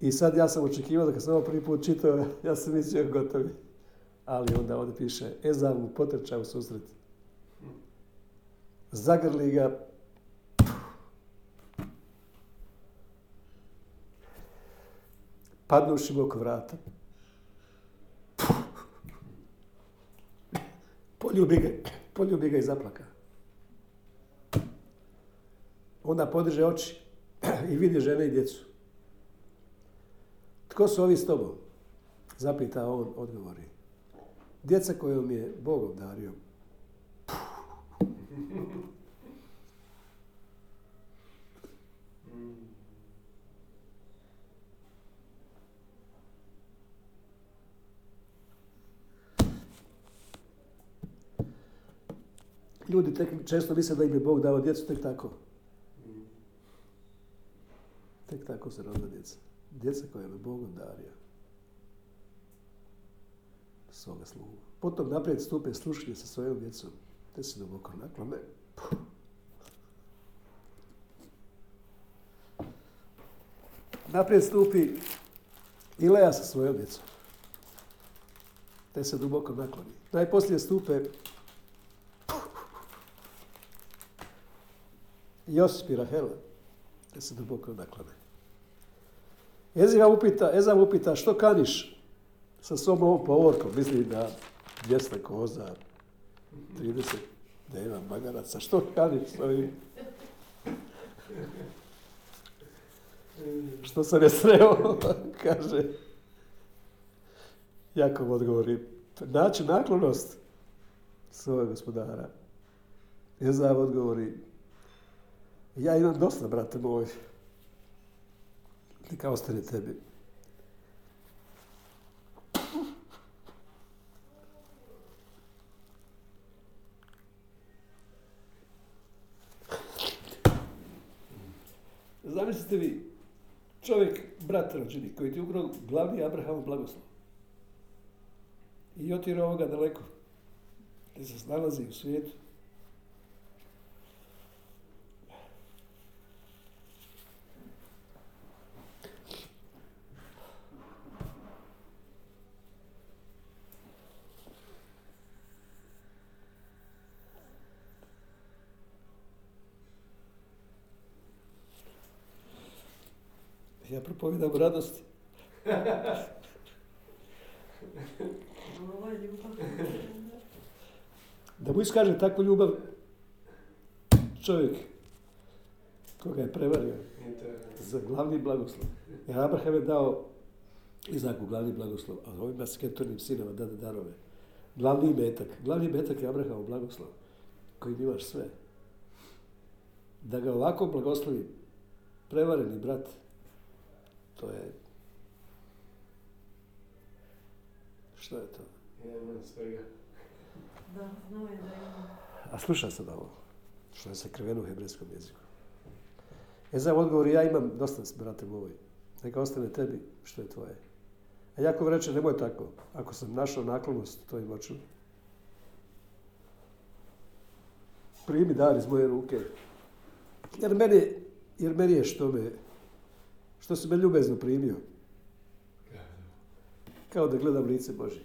I sad ja sam očekivao da kad sam ovo prvi put čitao, ja sam mislio gotovi. Ali onda ovdje piše, Jezav mu potrča u susret. Zagrli ga. Padnuši mu oko vrata. Poljubi ga i zaplaka. Onda podiže oči i vidi žene i djecu. Tko su ovi s tobom? Zapita on, odgovori. Djeca kojom je Bog obdario. Ljudi često misle da im je Bog dao djecu tek tako. Tek tako se rodila djeca. Djeca koja je Bogom dario svoga slugu. Potom naprijed stupe sluškinje sa svojom djecom. Te se duboko naklone. Naprijed stupi i Lea sa svojom djecom. Te se duboko nakloni. Najposlije stupe Josip i Rahela. Te se duboko naklone. Jezav upita, što kaniš sa sobom ovom povorkom? Misli da 200 koza, 30 deva, magaraca, što kaniš s ovim? Što sam je sreo, kaže. Jakov odgovori, naći naklonost svoje gospodara. Jezav odgovori, ja imam dosta, brate moj. Neka ostane tebi. Zamislite vi, čovjek, brat rođeni, koji ti ukrao glavni Abrahamov blagoslov. I otirao ovoga daleko. Gdje se nalazi u svijetu. Ja propovijedam radosti. Da mu iskaže takvu ljubav čovjek koga je prevario za glavni blagoslov. Jer Abraham je dao Izaku glavni blagoslov, a ovima sketornim sinama dade darove. Glavni metak. Glavni metak je Abrahamov blagoslov koji imaš sve. Da ga ovako blagoslovi prevareni brat, to je... Što je to? Ja imam svega. Da, znam je da imam. A slušaj sad ovo, što je sakriveno u hebrejskom jeziku. Jezav odgovori, ja imam dosta, brate moj. Neka ostane tebi što je tvoje. A Jakov reče, nemoj tako. Ako sam našao naklonost tvojim očima, primi dar iz moje ruke. Jer meni je što si me ljubezno primio. Kao da gledam lice Božje.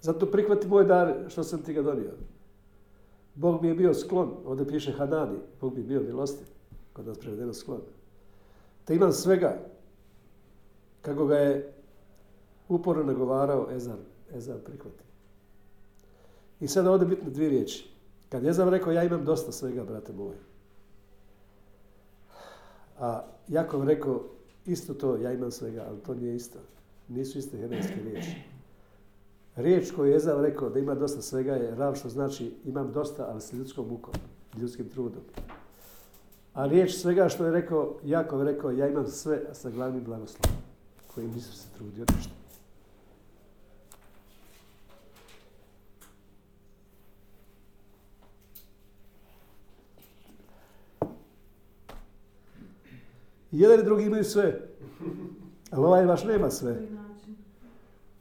Zato prihvati moj dar što sam ti ga donio. Bog mi je bio sklon. Ovdje piše Hanani. Bog mi je bio milostiv. Kod nas prevedeno sklon. Te imam svega. Kako ga je uporno nagovarao Ezar prihvati. I sada ovdje bitne 2 riječi. Kad Jezav rekao, ja imam dosta svega, brate moj. A Jakov rekao, isto to, ja imam svega, ali to nije isto. Nisu iste hebrejske riječi. Riječ koju Jezav rekao da ima dosta svega je rav što znači imam dosta, ali s ljudskom mukom, ljudskim trudom. A riječ svega što je rekao, Jakov rekao, ja imam sve sa glavnim blagoslovom, kojim nisam se trudio ništa. Jedan i drugi imaju sve. Ali ovaj vaš nema sve.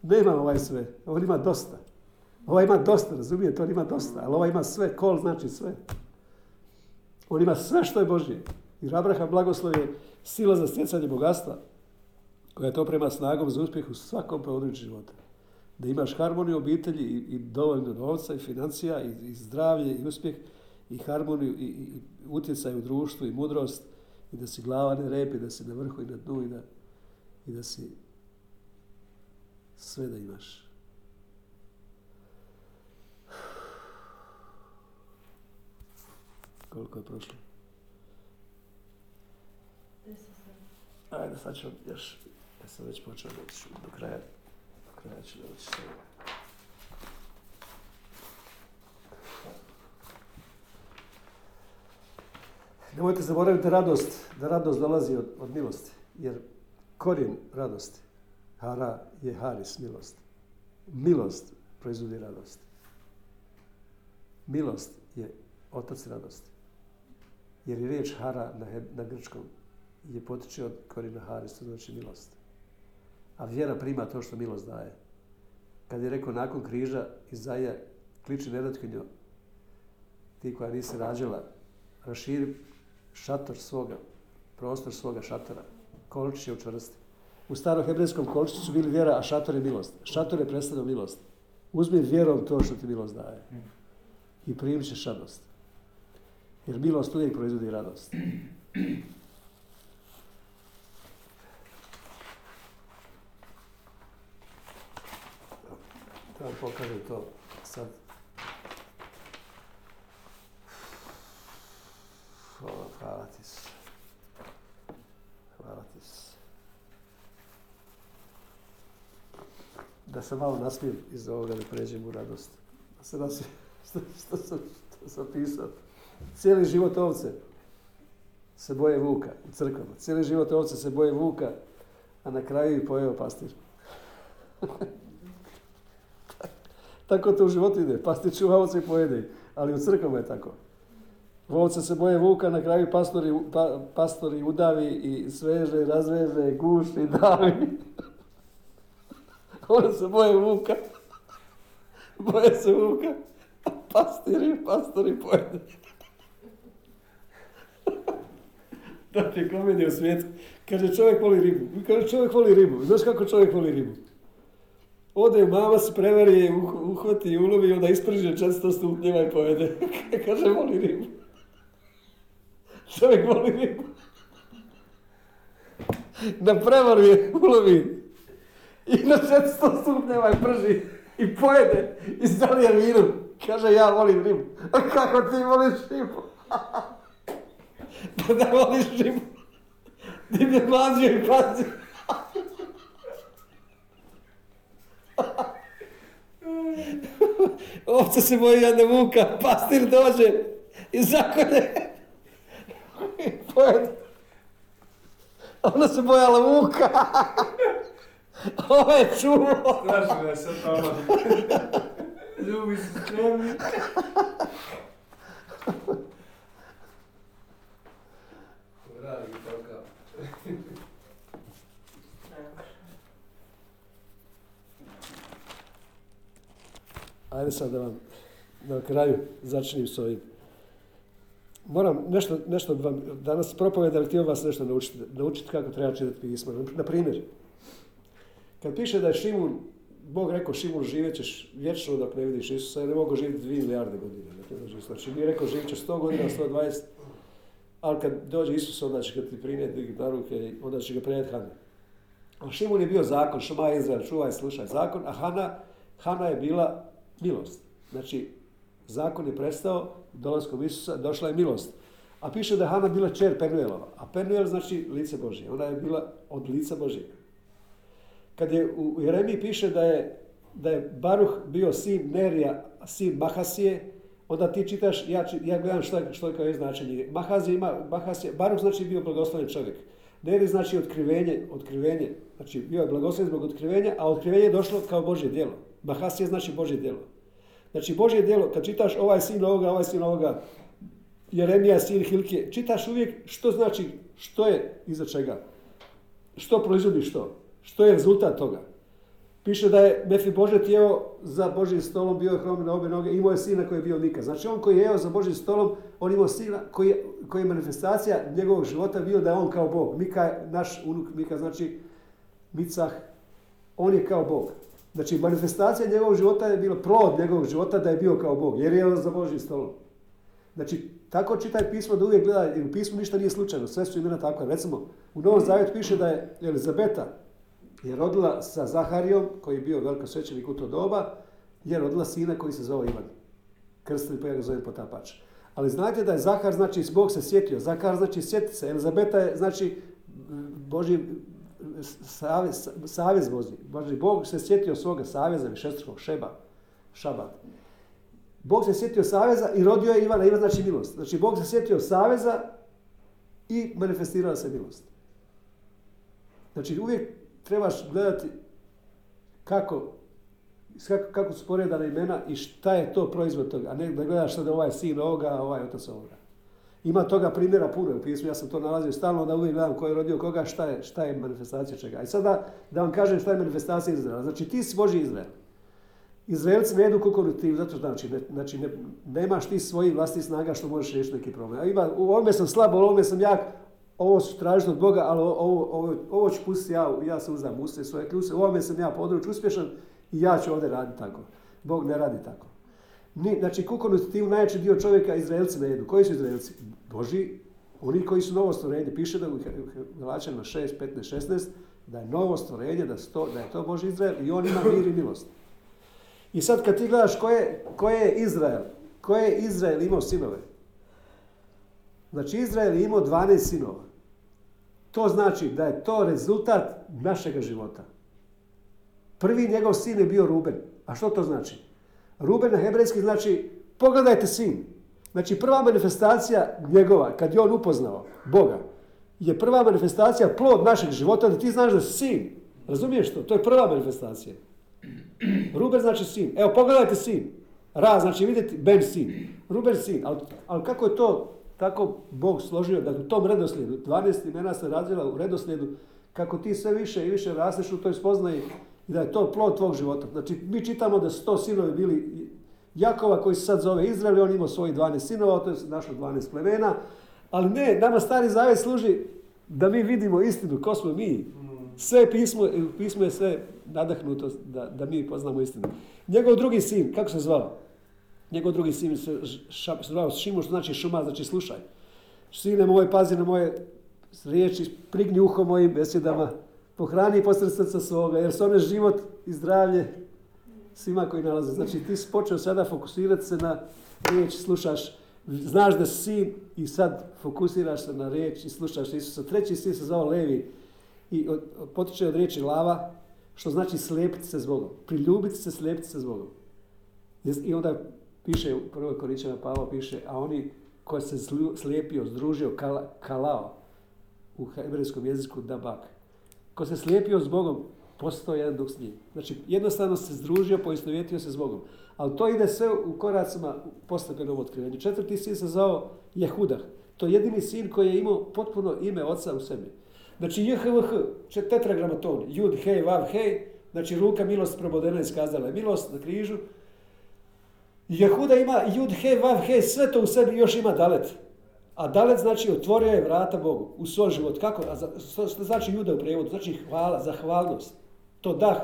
Nema ovaj sve. On ima dosta. Ovaj ima dosta, razumijete? On ima dosta. Ali ovaj ima sve. Kol znači sve. On ima sve što je Božje. Jer Abraham blagoslov je sila za stjecanje bogatstva koja je to prema snagom za uspjeh u svakom području života. Da imaš harmoniju obitelji i dovoljno novca i financija i zdravlje i uspjeh i harmoniju i utjecaj u društvu i mudrost i da si glava ne repi, da si na vrhu i na dnu i da si sve da imaš. Koliko je prošlo? Ajde, sad ću još, ja sam već počeo doći do kraja. Znači, nemojte zaboraviti da radost dolazi od milosti, jer korijen radosti, hara je haris, milost. Milost proizvodi radost. Milost je otac radosti, jer je riječ hara na grčkom je potiče od korijena haris, to znači milost. A vjera prima to što milost daje. Kad je rekao nakon križa, Izaja kliči nedatkinjo, ti koja nisi rađala, raširi šator svoga, prostor svoga šatora. Kolčić je učvrsti. U starom hebrejskom kolčiću su bili vjera, a šator je milost. Šator je predstavljao milost. Uzmi vjerom to što ti milost daje. I primit ćeš radost. Jer milost uvijek proizvodi radost. Da vam pokažem to sad. Hvala ti se. Hvala ti se. Da se malo nasmijem iz ovoga, da pređem u radost. Da se nasmijem što sam pisao. Cijeli život ovce se boje vuka u crkvama. Cijeli život ovce se boje vuka, a na kraju i pojeo pastir. Tako to u životu ide. Pastir čuva ovce i pojede. Ali u crkvama je tako. Ovce se boje vuka, na kraju pastori udavi i sveže, razveže, guši, davi. Oni se boje vuka. Boje se vuka. A pastori pojede. Da ti je komedija u svijetu. Kaže, čovjek voli ribu. Kaže, čovjek voli ribu. Znaš kako čovjek voli ribu? Ode u mama, se prevari je, uhvati i ulovi i onda isprže 400 stupnjeva i povede. Kaže, voli ribu. Čovjek voli ribu. Da prevaru je, ulovi i na 400 stupnjeva i prži i pojede i zalije vinu. Kaže, ja volim ribu. A kako ti voliš ribu? Pa da voliš ribu. Ti me mazio i pazio. Ovce se boji jadna vuka, pastir dođe i zakolje i pojede. Ona se bojala vuka. Ovo je čuo. Strašno je sad ovo. Ljubi se čemu. Radi toga. Ajde sad da vam na kraju začinim s ovim. Moram nešto vam danas propovedam, htio vas nešto naučiti kako treba čitati pismo. Na primjer, kad piše da je Šimun, Bog rekao Šimun, živjet ćeš vječno dok ne vidiš Isusa, jer ne mogu živjeti 2 milijarde godina. Znači mi je rekao živjet ćeš 100 godina, 120, ali kad dođe Isus, onda će ga ti prinijeti na ruke, onda će ga prinijeti Hana. A Šimun je bio zakon, Šuma Izrael, čuvaj, slušaj zakon, a Hana je bila milost. Znači, zakon je prestao, dolaskom Isusa došla je milost. A piše da je Hana bila čer Penuelova. A Penuel znači lice Božje. Ona je bila od lica Božjega. Kad je u Jeremiji piše da je Baruh bio sin Nerija, sin Mahasije, onda ti čitaš, ja gledam što je kao je značenje. Baruh znači bio blagosloven čovjek. Neri znači otkrivenje. Znači, bio je blagosloven zbog otkrivenja, a otkrivenje je došlo kao Božje djelo. Mahasije znači Božje djelo. Znači Božje djelo, kad čitaš ovaj sin ovoga, Jeremija sin Hilke, čitaš uvijek što znači Što je iza čega? Što proizvodi što? Što je rezultat toga? Piše da je Mefibožet jeo za Božjim stolom, bio je hromen na obe noge, imao je sina koji je bio Mika. Znači on koji je jeo za Božjim stolom, on imao sina koji je manifestacija njegovog života bio da je on kao Bog. Mika je naš unuk, Mika znači Micah, on je kao Bog. Znači manifestacija njegovog života je bilo plod njegovog života da je bio kao Bog, jer je on za Božjim stolom. Znači tako čitaj pismo da uvijek gleda, jer u pismu ništa nije slučajno, sve su imena takva. Recimo u Novom Zavjetu piše da je Elizabeta je rodila sa Zaharijom, koji je bio velikosvećenik u to doba, je rodila sina koji se zove Ivan. Krstili pa ja ga zovem potapač. Ali znate da je Zahar, znači Bog se sjetio, Zahar znači sjetiti se, Elizabeta je znači Božji savez Božji. Božji Bog se sjetio svoga saveza, višestrukog šabat. Bog se sjetio saveza i rodio je Ivana, Ivan znači milost. Znači Bog se sjetio saveza i manifestirala se milost. Znači uvijek trebaš gledati kako su poredane imena i šta je to proizvod toga, a ne da gledaš sada ovaj sin ovoga, a ovaj otac ovoga. Ima toga primjera puno u pismu, ja sam to nalazio stalno, da uvijek gledam ko je rodio koga, šta je manifestacija čega. I sada da vam kažem šta je manifestacija Izraela. Znači ti si Božji Izrael. Izraelci ne jedu kukurutivu, zato što znači nemaš ti svoji vlastni snaga što možeš riješiti neki problem. A ima, u ovome sam slab, u ovome sam jak, ovo su tražiti od Boga, ali ovo ću pustiti ja se uzdam uste svoje kljuse, u ovome sam ja područ uspješan i ja ću ovdje raditi tako. Bog ne radi tako. Znači kukonutitivu najveći dio čovjeka Izraelci ne jedu. Koji su Izraelci? Božji, oni koji su novo stvorenje. Piše da u Galačanima 6, 15, 16 da je novo stvorenje, da je to Božji Izrael i on ima mir i milost. I sad kad ti gledaš ko je Izrael imao sinove? Znači Izrael je imao 12 sinova. To znači da je to rezultat našega života. Prvi njegov sin je bio Ruben. A što to znači? Ruben na hebrejski znači pogledajte sin. Znači prva manifestacija njegova, kad je on upoznao Boga, je prva manifestacija plod našeg života, da ti znaš da si sin. Razumiješ to? To je prva manifestacija. Ruben znači sin. Evo pogledajte sin. Ra znači vidjeti, Ben sin. Ruben sin. Ali kako je to tako Bog složio da u tom redoslijedu, 12 imena se razvila u redoslijedu, kako ti sve više i više rasteš u toj spoznaji i da je to plod tvog života. Znači mi čitamo da su to sinovi bili Jakova koji se sad zove Izrael, on imao svojih 12 sinova, to je našo 12 plemena, ali ne, nama Stari Zavjet služi da mi vidimo istinu, ko smo mi. Sve pismo je sve nadahnuto da mi poznamo istinu. Njegov drugi sin, kako se zvao? Njegov drugi sin se zvao Šimun, što znači šuma, znači slušaj. Sine moj, pazi na moje riječi, prigni uho mojim besjedama, pohrani posred srca svoga, jer su one život i zdravlje svima koji nalaze. Znači ti si počeo sada fokusirati se na riječ, slušaš, znaš da si sin i sad fokusiraš se na riječ i slušaš Isusa. Treći sin se zvao Levi i potiče od riječi lava, što znači slijepiti se s Bogom, priljubiti se, slijepiti se s Bogom. I onda piše, u prvoj Korinćana Pavao piše, a oni koji se slijepio, združio, kalao, u hebrejskom jeziku dabak. Ko se slijepio s Bogom, postao jedan duh s njim. Znači, jednostavno se združio, poistovjetio se s Bogom. Ali to ide sve u koracima postepenom otkrivenju. Četvrti sin se zvao Jehuda. To je jedini sin koji je imao potpuno ime oca u sebi. Znači, JHVH, tetragramaton, Jud, Hej, Vav, Hej, znači ruka milost probodena iskazala je milost na križu. Jehuda ima Jud, Hej, Vav, Hej, sve to u sebi još ima dalet. A dalet znači otvorio je vrata Bogu u svoj život. Kako? Što znači Juda u prijevodu? Znači hvala, zahvalnost. To dah,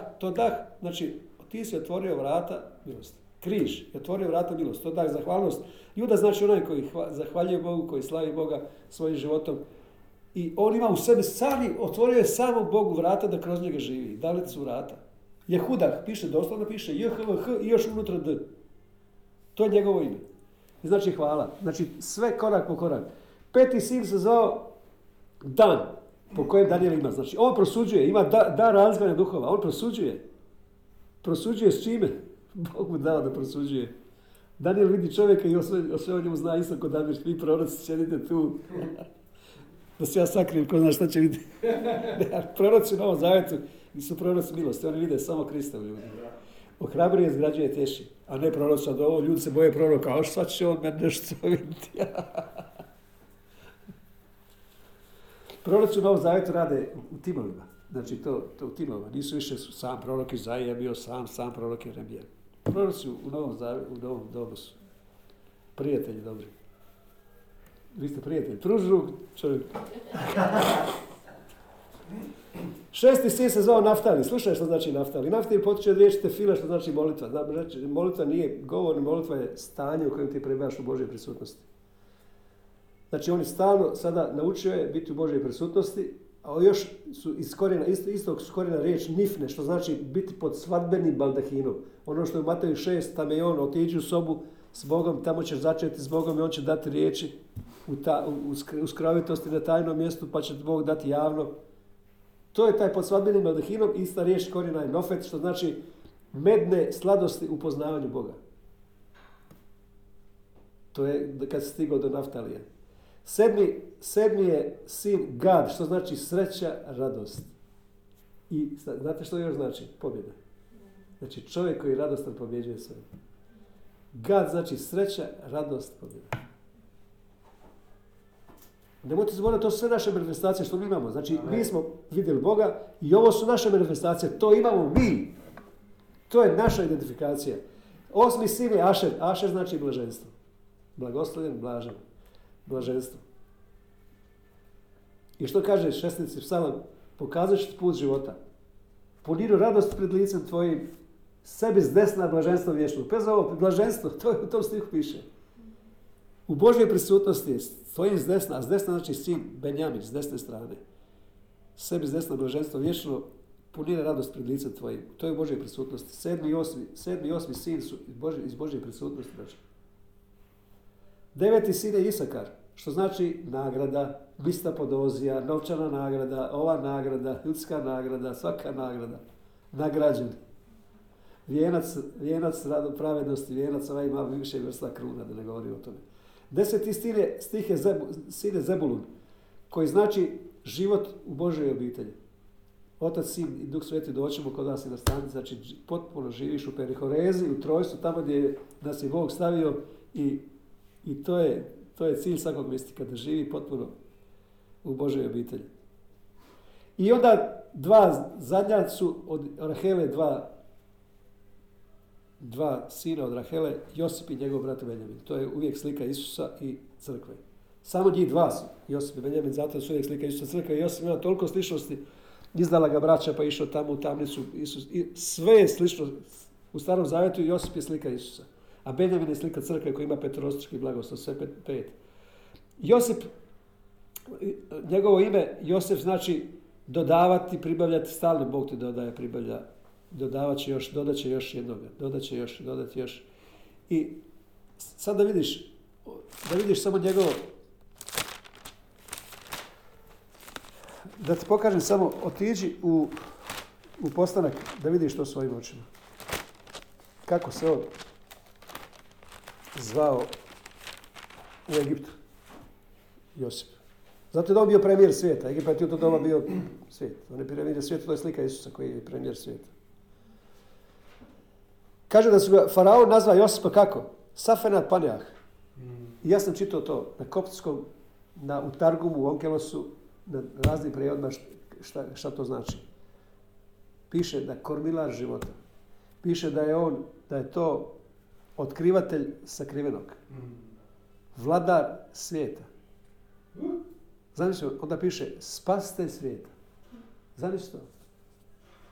znači ti si otvorio vrata milosti. Križ je otvorio vrata milosti. To dah, zahvalnost. Juda znači onaj koji zahvaljuje Bogu, koji slavi Boga svojim životom. I on ima u sebi otvorio je samo Bogu vrata da kroz njega živi. Dalet su vrata. Jehuda, piše, doslovno piše JHVH i još unutra D. To je njegovo ime. Znači hvala. Znači sve korak po korak. Peti sin se zvao Dan, po kojem Daniel ima. Znači on prosuđuje, ima da razgledanja duhova. On prosuđuje. Prosuđuje s čime? Bog mu dao da prosuđuje. Daniel vidi čovjeka i o sve o njemu zna isto ko Damir. Vi proroci sjedite tu. Da se ja sakrijem, ko zna šta će vidjeti. Proroci u Novom Zavjetu su proroci milosti. Oni vide samo Krista u ljudi. Ohrabruje, izgrađuje, teši. A ne proroča da ovo, ljudi se boje proroka, a sad će on meni nešto vidjeti. Proroci u Novom Zavjetu rade u timovima. Znači to u timovima. Nisu više sam prorok Izaija bio sam prorok Jeremija. Proroci u Novom Zavjetu, u Novom dobu su prijatelji dobri. Vi ste prijatelji. Pružu čovjek. 6. sin se zvao Naftali. Slušaj što znači Naftali. Naftali potiče od riječi tefila što znači molitva. Znači, molitva nije govor, molitva je stanje u kojem ti prebivaš u Božoj prisutnosti. Znači oni stalno sada naučio je biti u Božoj prisutnosti, a još su iz korijena, istog su korijena riječ nifne, što znači biti pod svadbenim baldahinom. Ono što je u Mateju 6, tam je on otiđi u sobu s Bogom, tamo ćeš začeti s Bogom i on će dati riječi u skrovitosti na tajnom mjestu, pa će Bog dati javno. To je taj pod svadbenim baldahinom, ista riječ korijena je nofet, što znači medne sladosti u poznavanju Boga. To je kad se stigao do Naftalija. 7. je sin Gad, što znači sreća, radost. I znate što još znači? Pobjeda. Znači čovjek koji je radostan pobjeđuje sve. Gad znači sreća, radost, pobjeda. Nemojte zaboraviti, to su sve naše manifestacije što mi imamo. Znači mi smo vidjeli Boga i ovo su naše manifestacije. To imamo mi. To je naša identifikacija. 8. sin je Ašer. Ašer znači blaženstvo. Blagoslovljen, blažen. Blaženstvo. I što kaže 16. psalam? Pokazaš ti put života. Poniru radost pred licem tvojim, sebi s desna blaženstvo vječno. Bez ovo, blaženstvo, to je u tom stihu piše. U Božjoj prisutnosti stojim s desna, a s desna znači sin Benjamin, s desne strane. Sebi s desna blaženstvo vječno, poniru radost pred licem tvojim. To je u Božjoj prisutnosti. 7. i 8. sin su iz Božje prisutnosti došli. 9. sin je Isakar, što znači nagrada, lista podozija, novčana nagrada, ova nagrada, ljudska nagrada, svaka nagrada, nagrađen. Vijenac pravednosti, vijenac, ona ima više vrsta kruna, da ne govori o tome. 10. stih je sin Zebulun, koji znači život u Božoj obitelji. Otac, sin i Duh Sveti doćemo kod nas i nastani, znači potpuno živiš u perihorezi, u trojstvu, tamo gdje nas je Bog stavio i to je cilj svakog mistika, da živi potpuno u Božoj obitelji. I onda dva zadnja su od Rahele, dva sina od Rahele, Josip i njegov brat Benjamin. To je uvijek slika Isusa i crkve. Samo njih dva su, Josip i Benjamin, zato su uvijek slika Isusa i crkve. Josip ima toliko sličnosti, izdala ga braća pa išao tamo u tamnicu. Isus, i sve je slično u Starom Zavjetu, Josip je slika Isusa. A Benjamin je slika crkve koja ima petrostruki blagoslov, sve pet. Josip, njegovo ime Josip znači dodavati, pribavljati, stalno Bog ti dodaje, pribavlja, dodat će još jednoga. I sad da vidiš samo njegovo, da ti pokažem samo, otiđi u Postanak da vidiš to svojim očima. Kako se ovo zvao u Egiptu Josip. Zato je on bio premijer svijeta. Egipat je u to doba bio svijet. On je premijer svijeta, to je slika Isusa koji je premijer svijeta. Kaže da su ga faraon nazvao Josipa kako? Safenat Panjah. I ja sam čitao to na koptskom, u Targumu, u Onkelosu, na raznim prevodima šta to znači. Piše da kormilar života. Piše da je to otkrivatelj sakrivenog. Vladar svijeta. Znači, onda piše spasitelj svijeta. Znači to?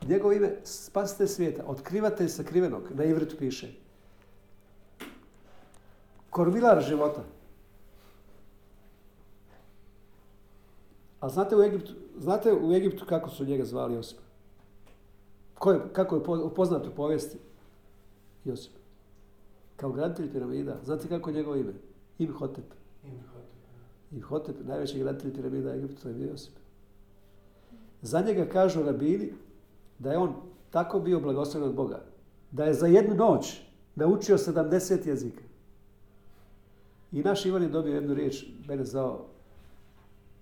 Njegovo ime spasitelj svijeta. Otkrivatelj sakrivenog. Na ivritu piše. Kormilar života. A znate u Egiptu kako su njega zvali Josipa? Kako je poznat u povijesti Josipa? Kao graditelj piramida. Znate kako je njegovo ime? Imhotep. Imhotep, najveći graditelj piramida Egipta, je bio Josip. Za njega kažu rabini da je on tako bio blagoslovljen od Boga, da je za jednu noć naučio 70 jezika. I naš Ivan je dobio jednu riječ, mene zvao,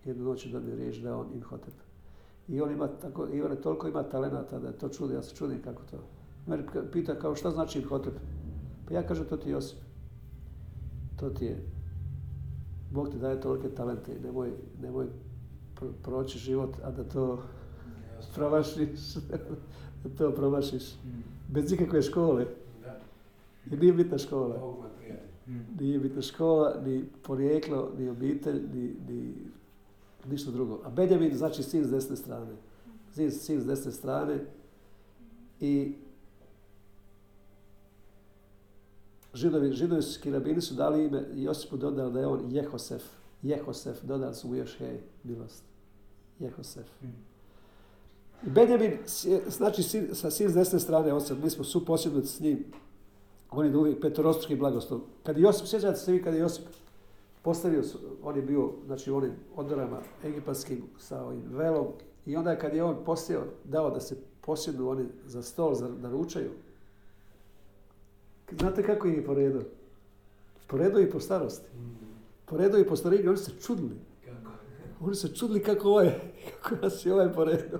jednu noć je dobio riječ da je on Imhotep. I on ima tako, Ivan je toliko ima talenata da je to čudi, ja se čudim kako to. Mene pita kao šta znači Imhotep? Pa ja kažem, to ti je Josip. To ti je. Bog ti daje tolike talente i nemoj proći život, a da to promašiš, bez ikakve škole. I nije bitna škola. Nije bitna škola, ni porijeklo, ni obitelj, ni ništa drugo. A Benjamin znači sin s desne strane. Sin s desne strane. I židovski rabini su dali ime Josipu, dodali da je on Jehosef. Jehosef, dodali su mu još hej, milost. Jehosef. Benjamin, znači sin s desne strane, mi smo suposjednici s njim. On je uvijek petorostruki blagoslov. Kad je Josip, sjećate se vi kad je Josip postavio, on je bio, znači onim odorama egipatskim sa ovim velom, i onda kad je on posjeo, dao da se posjednu oni za stol, da ručaju. Znate kako ih je poredio? Poredio i po starosti. Poredio i po starini, oni se čudili. Oni se čudili kako nas je ovaj poredio.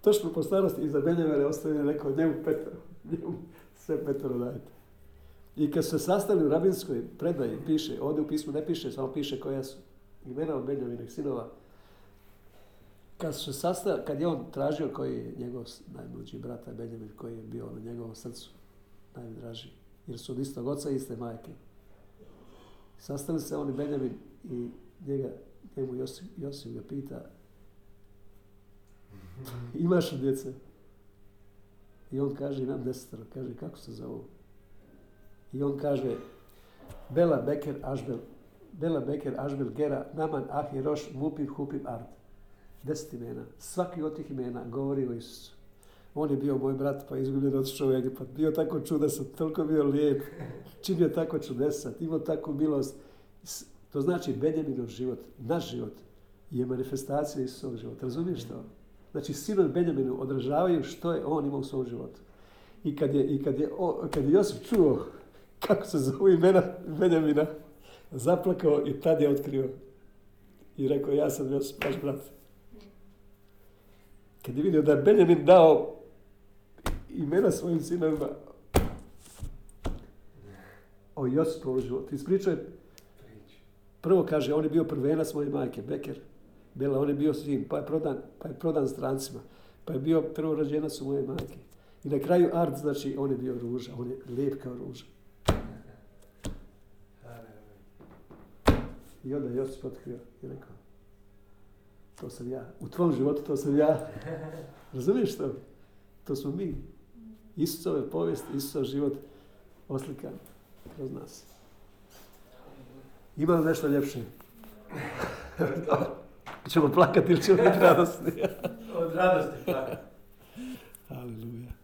Točno po starosti, iza Benjamina ostavio neko, njemu Petar, njemu sve Petro dajte. I kad se sastavili u rabinskoj predaji, piše, ovdje u pismu ne piše, samo piše koja su imena od Benjaminih sinova. Kad je on tražio koji je njegov najmlađi brat Benjamin, koji je bio na njegovom srcu najdraži, jer su od istog oca i iste majke. Sastavili se on i Benjamin i njemu Josip ga pita, imaš li djece? I on kaže, imam 10, kaže, kako se zovu? I on kaže, Bela, Beker, Ažbel, Bela, Beker, Ažbel, Gera, Naman, Ahi, Roš, Mupim, Hupim, Ard. 10 imena. Svaki od tih imena govori o Isusu. On je bio moj brat, pa izgubljen otišao u Egipat. Bio tako čudesan, toliko bio lijep, činio tako čudesan, imao takvu milost. To znači Benjaminov život, naš život, je manifestacija Isusovog života. Razumiješ to? Znači, sinovi Benjaminu odražavaju što je on imao u svom životu. I kad je Josip čuo kako se zovu imena Benjamina, zaplakao i tad je otkrio. I rekao, ja sam Josip, vaš brat. Kad je vidio da je Benjamin dao imena svojim sinovima o Josipovom životu. Ispričao je, prvo kaže, on je bio prvenac moje majke, Beker. Bela, on je bio sin, pa je prodan strancima, pa je bio prvorođenac u moje majke. I na kraju Ard, znači on je bio ruža, on je lijep kao ruža. I onda Josip otkrio i rekao, to sam ja, u tvom životu to sam ja. Razumiješ to? To smo mi. Isusove povijesti, Isusov život oslikan kroz nas. Imam nešto ljepše. Čemo plakati ili ćemo biti radosni? Od radosti plakati. Haleluja.